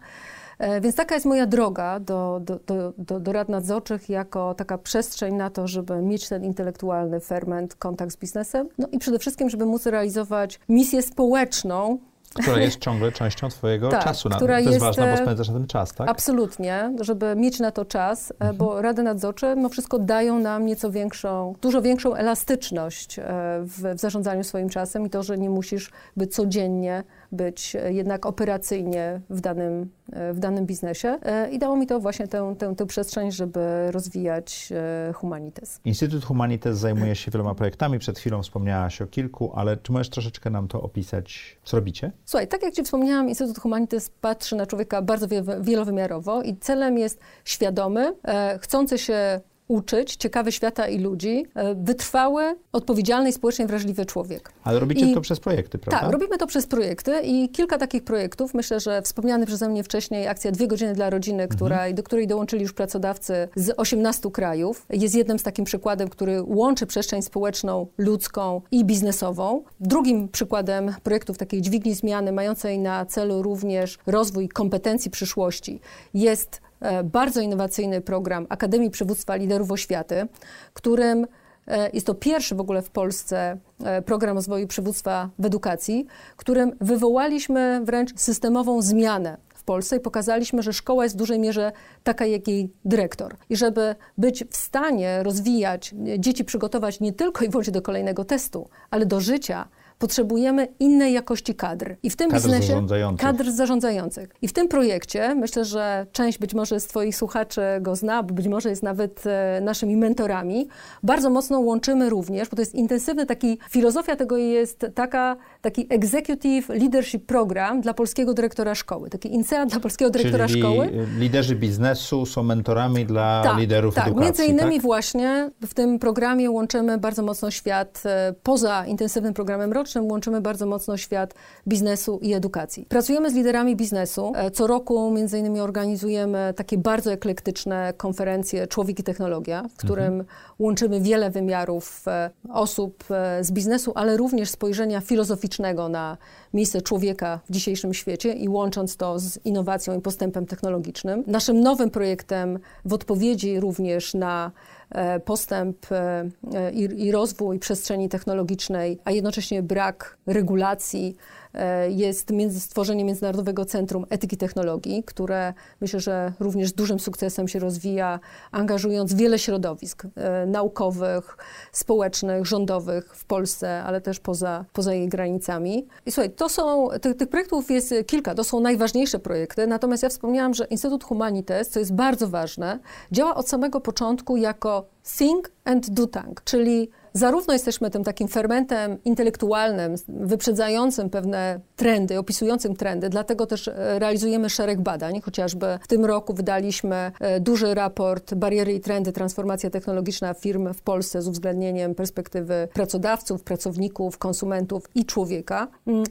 Więc taka jest moja droga do, do, do, do, do rad nadzorczych jako taka przestrzeń na to, żeby mieć ten intelektualny ferment, kontakt z biznesem. No i przede wszystkim, żeby móc realizować misję społeczną, Która jest ciągle częścią twojego tak, czasu. Która to jest, jest ważne, bo spędzasz na tym czas, tak? Absolutnie, żeby mieć na to czas, mhm. bo rady nadzorcze mimo wszystko dają nam nieco większą, dużo większą elastyczność w, w zarządzaniu swoim czasem i to, że nie musisz być codziennie być jednak operacyjnie w danym, w danym biznesie i dało mi to właśnie tę, tę, tę przestrzeń, żeby rozwijać Humanities. Instytut Humanities zajmuje się wieloma projektami, przed chwilą wspomniałaś o kilku, ale czy możesz troszeczkę nam to opisać, co robicie? Słuchaj, tak jak ci wspomniałam, Instytut Humanities patrzy na człowieka bardzo wielowymiarowo i celem jest świadomy, chcący się uczyć, ciekawy świata i ludzi, wytrwały, odpowiedzialny i społecznie wrażliwy człowiek. Ale robicie I, to przez projekty, prawda? Tak, robimy to przez projekty i kilka takich projektów, myślę, że wspomniany przeze mnie wcześniej akcja Dwie Godziny dla Rodziny, która, mhm. do której dołączyli już pracodawcy z osiemnastu krajów, jest jednym z takim przykładem, który łączy przestrzeń społeczną, ludzką i biznesową. Drugim przykładem projektów takiej dźwigni zmiany, mającej na celu również rozwój kompetencji przyszłości, jest bardzo innowacyjny program Akademii Przywództwa Liderów Oświaty, którym jest to pierwszy w ogóle w Polsce program rozwoju przywództwa w edukacji, którym wywołaliśmy wręcz systemową zmianę w Polsce i pokazaliśmy, że szkoła jest w dużej mierze taka, jak jej dyrektor. I żeby być w stanie rozwijać, dzieci przygotować nie tylko i wyłącznie do kolejnego testu, ale do życia, potrzebujemy innej jakości kadr. I w tym kadr biznesie zarządzających. kadr zarządzających. I w tym projekcie, myślę, że część być może z twoich słuchaczy go zna, być może jest nawet e, naszymi mentorami, bardzo mocno łączymy również, bo to jest intensywny taki, filozofia tego jest taka, taki Executive Leadership Program dla polskiego dyrektora szkoły, taki INSEA dla polskiego dyrektora Czyli szkoły. Liderzy biznesu są mentorami dla ta, liderów ta, edukacji. Między innymi tak? właśnie w tym programie łączymy bardzo mocno świat, e, poza intensywnym programem rocznym, łączymy bardzo mocno świat biznesu i edukacji. Pracujemy z liderami biznesu. Co roku między innymi organizujemy takie bardzo eklektyczne konferencje Człowiek i Technologia, w którym mhm. łączymy wiele wymiarów osób z biznesu, ale również spojrzenia filozoficznego na miejsce człowieka w dzisiejszym świecie i łącząc to z innowacją i postępem technologicznym. Naszym nowym projektem w odpowiedzi również na postęp i, i rozwój przestrzeni technologicznej, a jednocześnie brak regulacji, jest stworzenie Międzynarodowego Centrum Etyki i Technologii, które myślę, że również z dużym sukcesem się rozwija, angażując wiele środowisk naukowych, społecznych, rządowych w Polsce, ale też poza, poza jej granicami. I słuchaj, to są, ty, tych projektów jest kilka, to są najważniejsze projekty, natomiast ja wspomniałam, że Instytut Humanities, co jest bardzo ważne, działa od samego początku jako think and do tank, czyli zarówno jesteśmy tym takim fermentem intelektualnym, wyprzedzającym pewne trendy, opisującym trendy, dlatego też realizujemy szereg badań. Chociażby w tym roku wydaliśmy duży raport Bariery i trendy, transformacja technologiczna firm w Polsce z uwzględnieniem perspektywy pracodawców, pracowników, konsumentów i człowieka.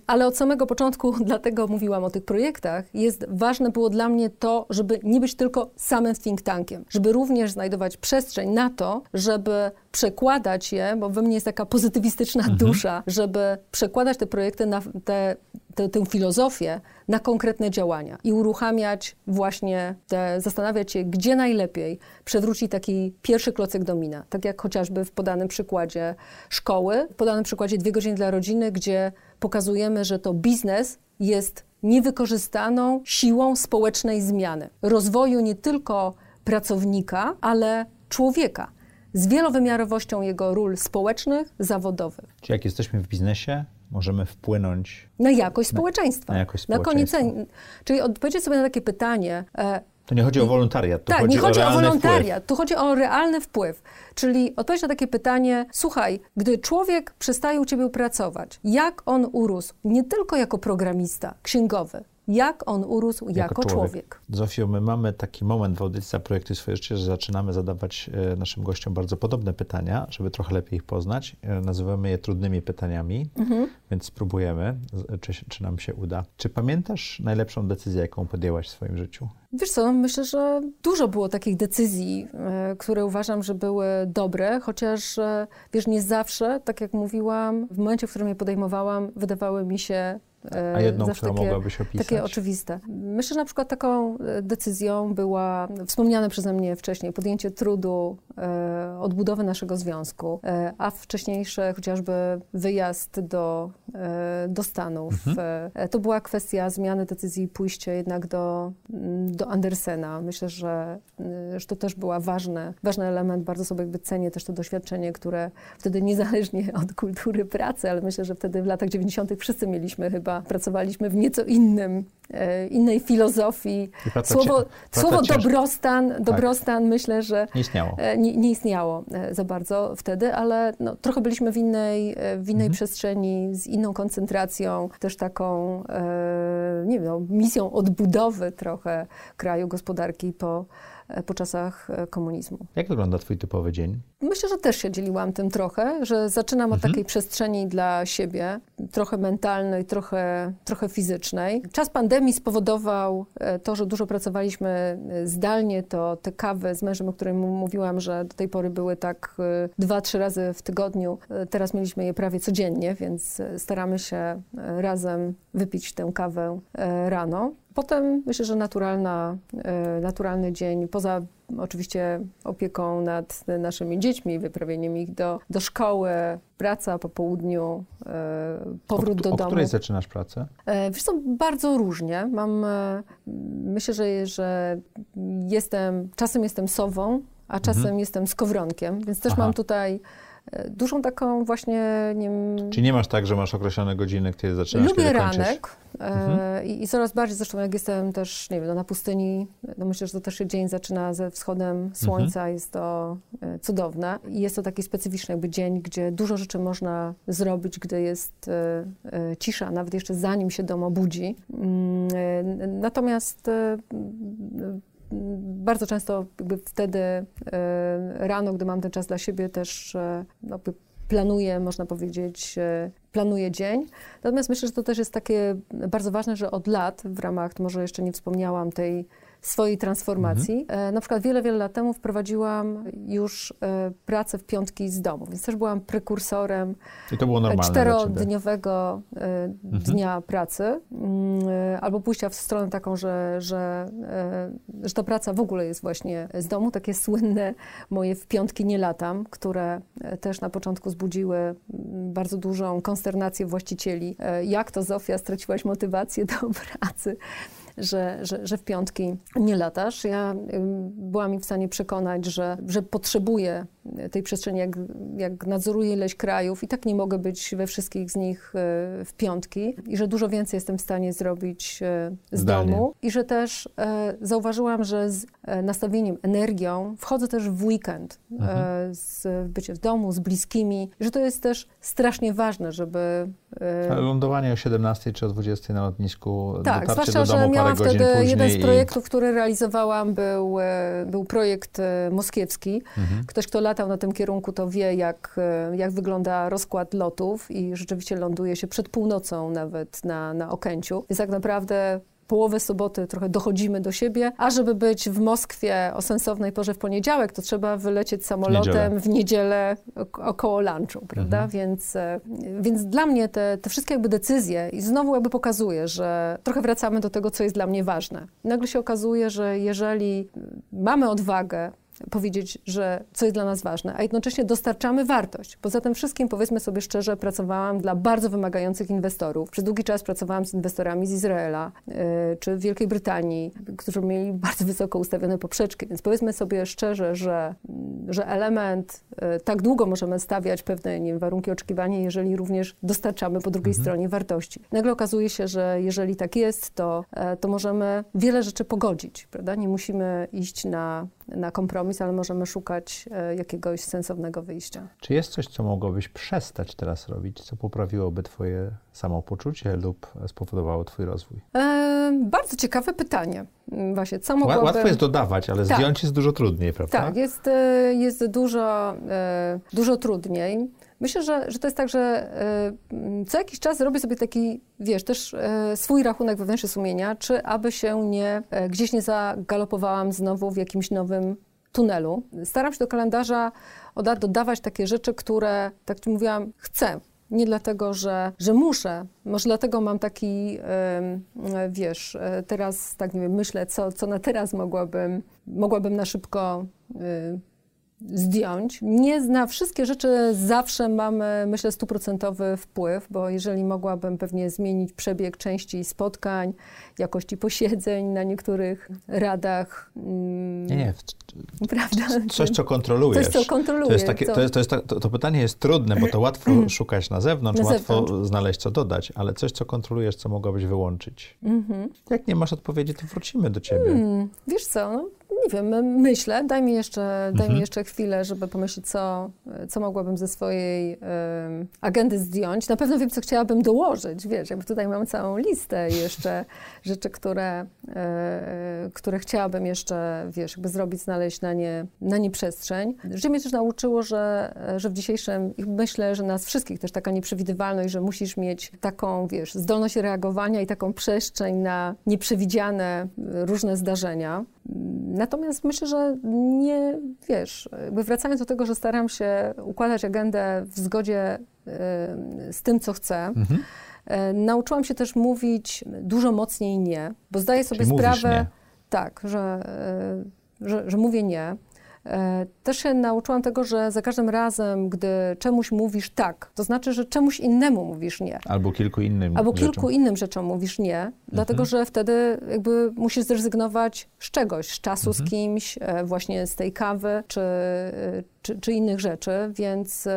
Ale od samego początku, dlatego mówiłam o tych projektach, jest ważne było dla mnie to, żeby nie być tylko samym think tankiem, żeby również znajdować przestrzeń na to, żeby przekładać je, bo we mnie jest taka pozytywistyczna mhm. dusza, żeby przekładać te projekty, na te, te, tę filozofię na konkretne działania i uruchamiać właśnie, te, zastanawiać się, gdzie najlepiej przewrócić taki pierwszy klocek domina, tak jak chociażby w podanym przykładzie szkoły, w podanym przykładzie Dwie Godziny dla Rodziny, gdzie pokazujemy, że to biznes jest niewykorzystaną siłą społecznej zmiany, rozwoju nie tylko pracownika, ale człowieka, z wielowymiarowością jego ról społecznych, zawodowych. Czyli jak jesteśmy w biznesie, możemy wpłynąć na jakość na, społeczeństwa. Na jakość społeczeństwa. Na koniec, czyli odpowiedzieć sobie na takie pytanie. E, to nie chodzi o wolontariat, to tak, chodzi nie chodzi o, o wolontariat, wpływ. To chodzi o realny wpływ. Czyli odpowiedź na takie pytanie, słuchaj, gdy człowiek przestaje u ciebie pracować, jak on urósł, nie tylko jako programista, księgowy, jak on urósł jako, jako człowiek. człowiek. Zofio, my mamy taki moment w audycji za projekty swoje życie, że zaczynamy zadawać naszym gościom bardzo podobne pytania, żeby trochę lepiej ich poznać. Nazywamy je trudnymi pytaniami, mhm. więc spróbujemy, czy, czy nam się uda. Czy pamiętasz najlepszą decyzję, jaką podjęłaś w swoim życiu? Wiesz co, myślę, że dużo było takich decyzji, które uważam, że były dobre, chociaż wiesz, nie zawsze, tak jak mówiłam, w momencie, w którym je podejmowałam, wydawały mi się A jedną, którą takie, mogłabyś opisać? Takie oczywiste. Myślę, że na przykład taką decyzją była wspomniane przeze mnie wcześniej podjęcie trudu odbudowy naszego związku, a wcześniejszy chociażby wyjazd do, do Stanów. Mhm. To była kwestia zmiany decyzji i pójście jednak do, do Andersena. Myślę, że, że to też był ważny, ważny element. Bardzo sobie jakby cenię też to doświadczenie, które wtedy niezależnie od kultury pracy, ale myślę, że wtedy w latach dziewięćdziesiątych wszyscy mieliśmy chyba, pracowaliśmy w nieco innym, innej filozofii. Słowo, słowo dobrostan, dobrostan tak. myślę, że nie istniało. Nie, nie istniało za bardzo wtedy, ale no, trochę byliśmy w innej, w innej mhm. przestrzeni, z inną koncentracją, też taką nie wiem, misją odbudowy trochę kraju, gospodarki po po czasach komunizmu. Jak wygląda twój typowy dzień? Myślę, że też się dzieliłam tym trochę, że zaczynam od mhm. takiej przestrzeni dla siebie, trochę mentalnej, trochę, trochę fizycznej. Czas pandemii spowodował to, że dużo pracowaliśmy zdalnie, to te kawy z mężem, o której mówiłam, że do tej pory były tak dwa, trzy razy w tygodniu. Teraz mieliśmy je prawie codziennie, więc staramy się razem wypić tę kawę rano. Potem myślę, że naturalna, naturalny dzień, poza oczywiście opieką nad naszymi dziećmi, wyprawieniem ich do, do szkoły, praca po południu, powrót o, do o domu. O której zaczynasz pracę? Wiesz co, bardzo różnie. Mam, myślę, że, że jestem, czasem jestem sową, a czasem mhm. jestem skowronkiem, więc też Aha. mam tutaj dużą taką właśnie... Nie wiem, czy nie masz tak, że masz określone godziny, kiedy zaczynasz, lubię kiedy kończysz? Ranek mhm. i, i coraz bardziej, zresztą jak jestem też, nie wiem, no, na pustyni, no myślę, że to też się dzień zaczyna ze wschodem słońca, mhm. jest to cudowne. I jest to taki specyficzny jakby dzień, gdzie dużo rzeczy można zrobić, gdy jest e, e, cisza, nawet jeszcze zanim się dom obudzi. E, natomiast e, bardzo często jakby wtedy y, rano, gdy mam ten czas dla siebie, też y, jakby planuję, można powiedzieć, y, planuję dzień. Natomiast myślę, że to też jest takie bardzo ważne, że od lat w ramach, może jeszcze nie wspomniałam tej swojej transformacji. Mhm. Na przykład wiele, wiele lat temu wprowadziłam już pracę w piątki z domu, więc też byłam prekursorem I to było normalne czterodniowego mhm. dnia pracy, albo pójścia w stronę taką, że, że, że ta praca w ogóle jest właśnie z domu. Takie słynne moje w piątki nie latam, które też na początku zbudziły bardzo dużą konsternację właścicieli. Jak to, Zofia, straciłaś motywację do pracy? Że, że, że w piątki nie latasz. Ja byłam im w stanie przekonać, że, że potrzebuję tej przestrzeni, jak, jak nadzoruję ileś krajów i tak nie mogę być we wszystkich z nich w piątki i że dużo więcej jestem w stanie zrobić z Zdalnie. domu i że też zauważyłam, że z nastawieniem, energią wchodzę też w weekend, mhm. z bycie w domu, z bliskimi, że to jest też strasznie ważne, żeby... Ale lądowanie o siedemnastej czy o dwudziestej na lotnisku, tak, dotarcie do domu parę godzin później. Wtedy jeden z projektów, i... który realizowałam, był, był projekt moskiewski. Mhm. Ktoś, kto latał na tym kierunku, to wie, jak, jak wygląda rozkład lotów i rzeczywiście ląduje się przed północą nawet na, na Okęciu. Więc tak naprawdę połowę soboty trochę dochodzimy do siebie, a żeby być w Moskwie o sensownej porze w poniedziałek, to trzeba wylecieć samolotem w niedzielę, w niedzielę około lunchu, prawda? Mhm. Więc, więc dla mnie te, te wszystkie jakby decyzje i znowu jakby pokazuje, że trochę wracamy do tego, co jest dla mnie ważne. Nagle się okazuje, że jeżeli mamy odwagę powiedzieć, że co jest dla nas ważne, a jednocześnie dostarczamy wartość. Poza tym wszystkim, powiedzmy sobie szczerze, pracowałam dla bardzo wymagających inwestorów. Przez długi czas pracowałam z inwestorami z Izraela yy, czy Wielkiej Brytanii, którzy mieli bardzo wysoko ustawione poprzeczki. Więc powiedzmy sobie szczerze, że, że element, yy, tak długo możemy stawiać pewne nie wiem, warunki oczekiwania, jeżeli również dostarczamy po drugiej mhm. stronie wartości. Nagle okazuje się, że jeżeli tak jest, to, yy, to możemy wiele rzeczy pogodzić, prawda? Nie musimy iść na, na kompromis, ale możemy szukać jakiegoś sensownego wyjścia. Czy jest coś, co mogłabyś przestać teraz robić, co poprawiłoby twoje samopoczucie lub spowodowało twój rozwój? E, bardzo ciekawe pytanie. Właśnie, co mogłabym... Łatwo jest dodawać, ale tak. zdjąć jest dużo trudniej, prawda? Tak, jest, jest dużo, dużo trudniej. Myślę, że, że to jest tak, że co jakiś czas robię sobie taki, wiesz, też swój rachunek wewnętrzny sumienia, czy aby się nie, gdzieś nie zagalopowałam znowu w jakimś nowym tunelu. Staram się do kalendarza od lat dodawać takie rzeczy, które, tak jak mówiłam, chcę. Nie dlatego, że, że muszę. Może dlatego mam taki, wiesz, teraz tak nie wiem, myślę, co, co na teraz mogłabym, mogłabym na szybko zdjąć. Nie na wszystkie rzeczy zawsze mamy, myślę, stuprocentowy wpływ, bo jeżeli mogłabym pewnie zmienić przebieg części spotkań, jakości posiedzeń na niektórych radach. Mm, nie, nie. Prawda? Coś, co kontrolujesz. Coś, co kontrolujesz. To, jest takie, co? To, jest, to, jest, to, to pytanie jest trudne, bo to łatwo szukać na zewnątrz, na łatwo zewnątrz. znaleźć, co dodać, ale coś, co kontrolujesz, co mogłabyś wyłączyć. Mm-hmm. Jak nie masz odpowiedzi, to wrócimy do ciebie. Mm, wiesz co, no? Nie wiem, myślę, daj mi jeszcze, mhm. daj mi jeszcze chwilę, żeby pomyśleć, co, co mogłabym ze swojej y, agendy zdjąć. Na pewno wiem, co chciałabym dołożyć, wiesz, jakby tutaj mam całą listę jeszcze rzeczy, które, y, które chciałabym jeszcze, wiesz, jakby zrobić, znaleźć na nie, na nie przestrzeń. Życie mnie też nauczyło, że, że w dzisiejszym, myślę, że nas wszystkich też taka nieprzewidywalność, że musisz mieć taką, wiesz, zdolność reagowania i taką przestrzeń na nieprzewidziane różne zdarzenia. Natomiast myślę, że nie, wiesz, jakby wracając do tego, że staram się układać agendę w zgodzie y, z tym, co chcę, mhm. y, nauczyłam się też mówić dużo mocniej nie, bo zdaję sobie Czyli sprawę, tak, że, y, że, że mówię nie. Też się nauczyłam tego, że za każdym razem, gdy czemuś mówisz tak, to znaczy, że czemuś innemu mówisz nie. Albo kilku innym Albo kilku rzeczom. innym rzeczom mówisz nie, mhm. dlatego że wtedy jakby musisz zrezygnować z czegoś, z czasu mhm. z kimś, właśnie z tej kawy, czy, czy, czy innych rzeczy, więc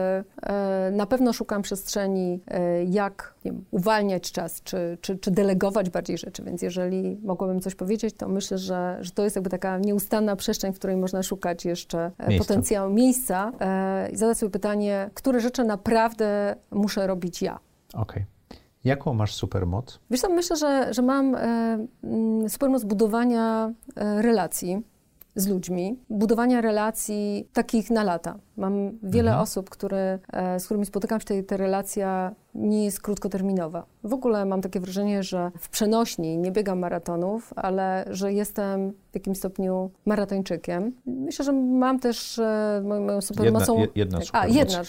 na pewno szukam przestrzeni, jak nie wiem, uwalniać czas, czy, czy, czy delegować bardziej rzeczy, więc jeżeli mogłabym coś powiedzieć, to myślę, że, że to jest jakby taka nieustanna przestrzeń, w której można szukać jeszcze jeszcze miejsca. Potencjał miejsca i e, zadać sobie pytanie, które rzeczy naprawdę muszę robić ja. Okej. Okay. Jaką masz supermoc? Wiesz co, myślę, że, że mam e, supermoc budowania e, relacji z ludźmi, budowania relacji takich na lata. Mam wiele mhm. osób, które, e, z którymi spotykam się, te, te relacja nie jest krótkoterminowa. W ogóle mam takie wrażenie, że w przenośni nie biegam maratonów, ale że jestem w jakimś stopniu maratończykiem. Myślę, że mam też e, moją supermocą... Jedna, jedna supermoc. A, jedna.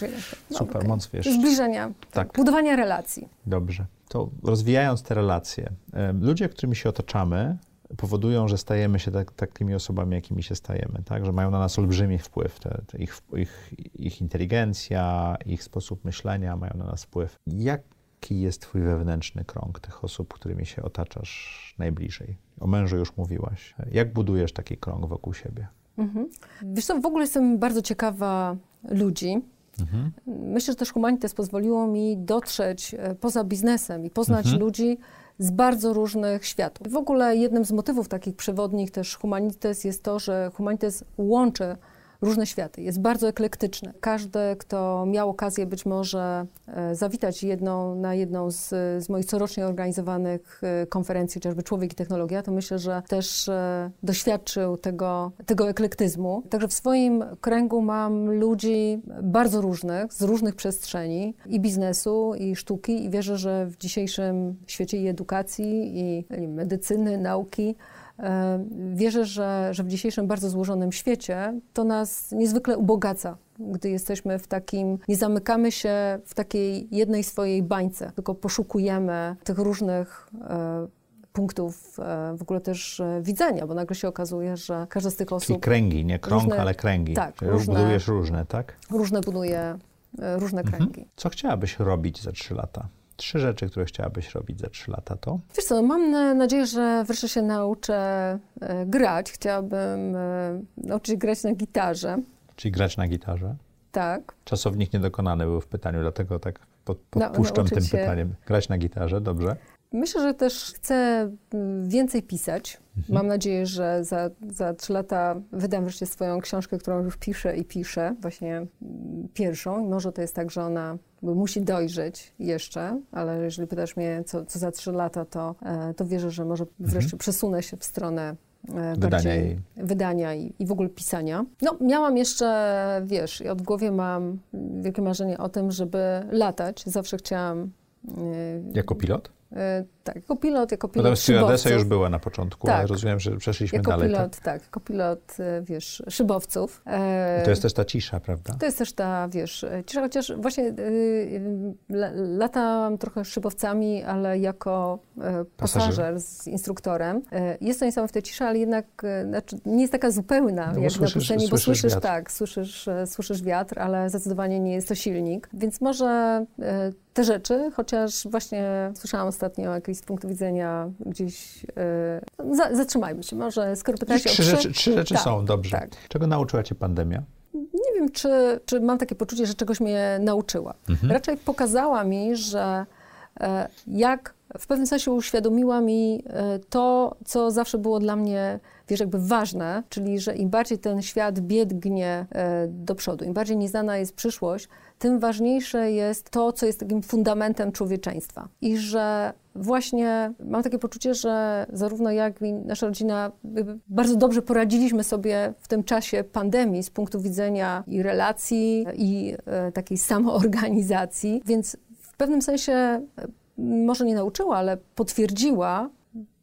No, supermoc, okay. wiesz. Zbliżenia. Tak. Budowania relacji. Dobrze. To rozwijając te relacje, e, ludzie, którymi się otaczamy, powodują, że stajemy się tak, takimi osobami, jakimi się stajemy, tak? Że mają na nas olbrzymi wpływ. Te, te ich, ich, ich inteligencja, ich sposób myślenia mają na nas wpływ. Jaki jest twój wewnętrzny krąg tych osób, którymi się otaczasz najbliżej? O mężu już mówiłaś. Jak budujesz taki krąg wokół siebie? Mhm. Wiesz co, w ogóle jestem bardzo ciekawa ludzi. Mhm. Myślę, że też Humanities pozwoliło mi dotrzeć poza biznesem i poznać mhm. ludzi z bardzo różnych światów. W ogóle jednym z motywów takich przewodnich też Humanities jest to, że Humanities łączy różne światy, jest bardzo eklektyczny. Każdy, kto miał okazję być może zawitać jedną na jedną z, z moich corocznie organizowanych konferencji, chociażby Człowiek i Technologia, to myślę, że też doświadczył tego, tego eklektyzmu. Także w swoim kręgu mam ludzi bardzo różnych, z różnych przestrzeni i biznesu, i sztuki, i wierzę, że w dzisiejszym świecie i edukacji, i medycyny, nauki, wierzę, że, że w dzisiejszym bardzo złożonym świecie to nas niezwykle ubogaca, gdy jesteśmy w takim, nie zamykamy się w takiej jednej swojej bańce, tylko poszukujemy tych różnych e, punktów e, w ogóle też e, widzenia, bo nagle się okazuje, że każda z tych osób... Czyli kręgi, nie krąg, różne, ale kręgi. Tak. Czyli różne, budujesz różne, tak? Różne buduje, e, różne kręgi. Mhm. Co chciałabyś robić za trzy lata? Trzy rzeczy, które chciałabyś robić za trzy lata, to? Wiesz co, mam nadzieję, że wreszcie się nauczę e, grać. Chciałabym e, nauczyć grać na gitarze. Czyli grać na gitarze? Tak. Czasownik niedokonany był w pytaniu, dlatego tak pod, podpuszczam no, tym się. pytaniem. Grać na gitarze, dobrze? Myślę, że też chcę więcej pisać. Mhm. Mam nadzieję, że za, za trzy lata wydam wreszcie swoją książkę, którą już piszę i piszę, właśnie pierwszą. Może to jest tak, że ona musi dojrzeć jeszcze, ale jeżeli pytasz mnie, co, co za trzy lata, to, to wierzę, że może wreszcie mhm. przesunę się w stronę wydania, i... wydania i, i w ogóle pisania. No, miałam jeszcze, wiesz, ja w głowie mam wielkie marzenie o tym, żeby latać. Zawsze chciałam... Jako pilot? Tak, jako pilot, jako pilot. Potem stewardessa już była na początku, tak, ale rozumiem, że przeszliśmy jako dalej. Pilot, tak? tak, jako pilot, wiesz, szybowców. I to jest też ta cisza, prawda? To jest też ta, wiesz, cisza, chociaż właśnie y, latałam trochę szybowcami, ale jako y, pasażer, pasażer z instruktorem. Y, jest to niesamowite cisza, ale jednak y, znaczy, nie jest taka zupełna, no, jak słyszysz, na pustyni, bo słyszysz, słyszysz tak, słyszysz, słyszysz wiatr, ale zdecydowanie nie jest to silnik, więc może y, te rzeczy, chociaż właśnie słyszałam ostatnio jakieś z punktu widzenia gdzieś, yy, za, zatrzymajmy się, może skoro pytacie o trzy rzeczy. Trzy rzeczy tak, są, dobrze. Tak. Czego nauczyła cię pandemia? Nie wiem, czy, czy mam takie poczucie, że czegoś mnie nauczyła. Mhm. Raczej pokazała mi, że e, jak w pewnym sensie uświadomiła mi e, to, co zawsze było dla mnie, wiesz, jakby ważne, czyli że im bardziej ten świat biegnie e, do przodu, im bardziej nieznana jest przyszłość, tym ważniejsze jest to, co jest takim fundamentem człowieczeństwa. I że właśnie mam takie poczucie, że zarówno ja, jak i nasza rodzina bardzo dobrze poradziliśmy sobie w tym czasie pandemii z punktu widzenia i relacji, i e, takiej samoorganizacji. Więc w pewnym sensie może nie nauczyła, ale potwierdziła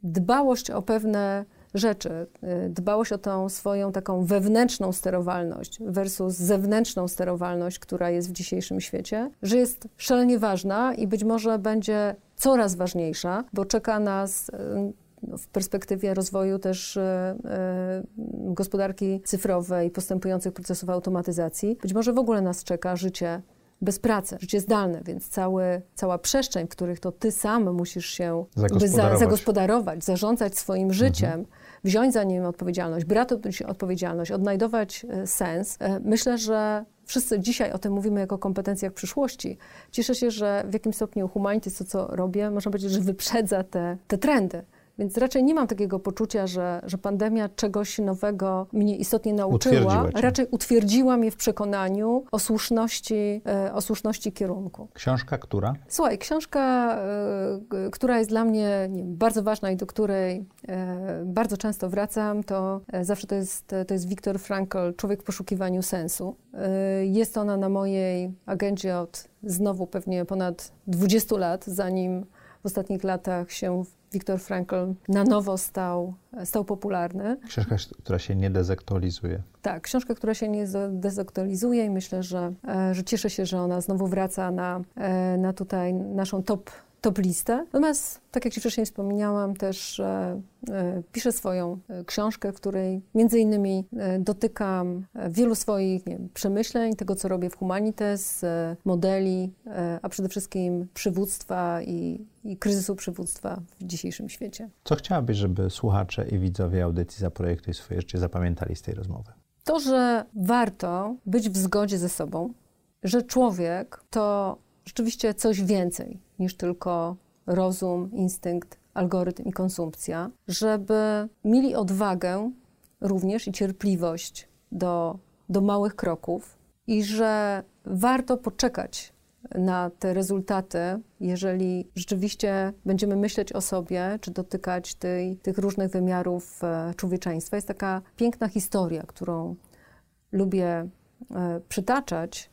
dbałość o pewne rzeczy, dbałość o tą swoją taką wewnętrzną sterowalność versus zewnętrzną sterowalność, która jest w dzisiejszym świecie, że jest szalenie ważna i być może będzie coraz ważniejsza, bo czeka nas w perspektywie rozwoju też gospodarki cyfrowej i postępujących procesów automatyzacji. Być może w ogóle nas czeka życie bez pracy, życie zdalne, więc cały, cała przestrzeń, w których to ty sam musisz się zagospodarować, za, zagospodarować zarządzać swoim życiem, mhm. wziąć za nim odpowiedzialność, brać odpowiedzialność, odnajdować sens. Myślę, że wszyscy dzisiaj o tym mówimy jako kompetencjach przyszłości. Cieszę się, że w jakim stopniu Humanities, to co robię, można powiedzieć, że wyprzedza te, te trendy. Więc raczej nie mam takiego poczucia, że, że pandemia czegoś nowego mnie istotnie nauczyła. Raczej utwierdziła mnie w przekonaniu o słuszności, o słuszności kierunku. Książka która? Słuchaj, książka, która jest dla mnie nie wiem, bardzo ważna i do której bardzo często wracam, to zawsze to jest, to jest Viktor Frankl, Człowiek w poszukiwaniu sensu. Jest ona na mojej agendzie od znowu pewnie ponad dwudziestu lat, zanim w ostatnich latach się Viktor Frankl na nowo stał, stał popularny. Książka, która się nie dezaktualizuje. Tak, książka, która się nie dezaktualizuje i myślę, że, że cieszę się, że ona znowu wraca na, na tutaj naszą top, top listę. Natomiast, tak jak ci wcześniej wspomniałam, też piszę swoją książkę, w której między innymi dotykam wielu swoich nie wiem, przemyśleń, tego co robię w Humanities, modeli, a przede wszystkim przywództwa i i kryzysu przywództwa w dzisiejszym świecie. Co chciałabyś, żeby słuchacze i widzowie audycji Zaprojektuj swoje życie zapamiętali z tej rozmowy? To, że warto być w zgodzie ze sobą, że człowiek to rzeczywiście coś więcej niż tylko rozum, instynkt, algorytm i konsumpcja, żeby mieli odwagę również i cierpliwość do, do małych kroków i że warto poczekać na te rezultaty, jeżeli rzeczywiście będziemy myśleć o sobie, czy dotykać tej, tych różnych wymiarów człowieczeństwa. Jest taka piękna historia, którą lubię przytaczać,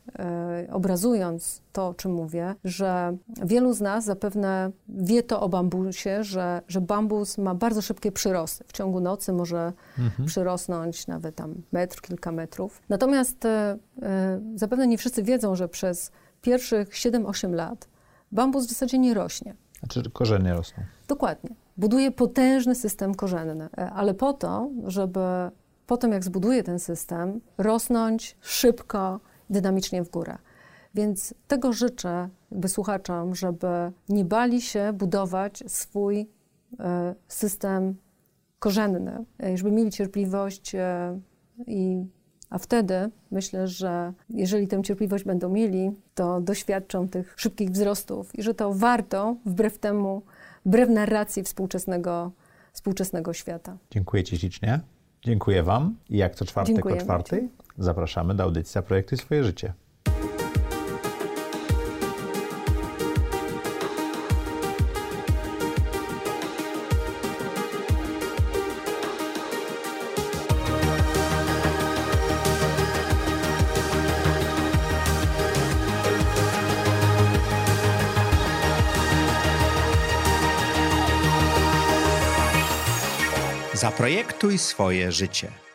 obrazując to, o czym mówię, że wielu z nas zapewne wie to o bambusie, że, że bambus ma bardzo szybkie przyrosty. W ciągu nocy może mhm. przyrosnąć nawet tam metr, kilka metrów. Natomiast zapewne nie wszyscy wiedzą, że przez pierwszych siedem osiem lat bambus w zasadzie nie rośnie. Znaczy korzenie rosną. Dokładnie. Buduje potężny system korzenny, ale po to, żeby po tym jak zbuduje ten system, rosnąć szybko, dynamicznie w górę. Więc tego życzę jakby słuchaczom, żeby nie bali się budować swój system korzenny, żeby mieli cierpliwość i a wtedy myślę, że jeżeli tę cierpliwość będą mieli, to doświadczą tych szybkich wzrostów i że to warto, wbrew temu, wbrew narracji współczesnego, współczesnego świata. Dziękuję ci ślicznie. Dziękuję wam. I jak co czwartek Dziękujemy o czwartej ci. Zapraszamy do audycji Zaprojektuj swoje życie. Zaprojektuj swoje życie.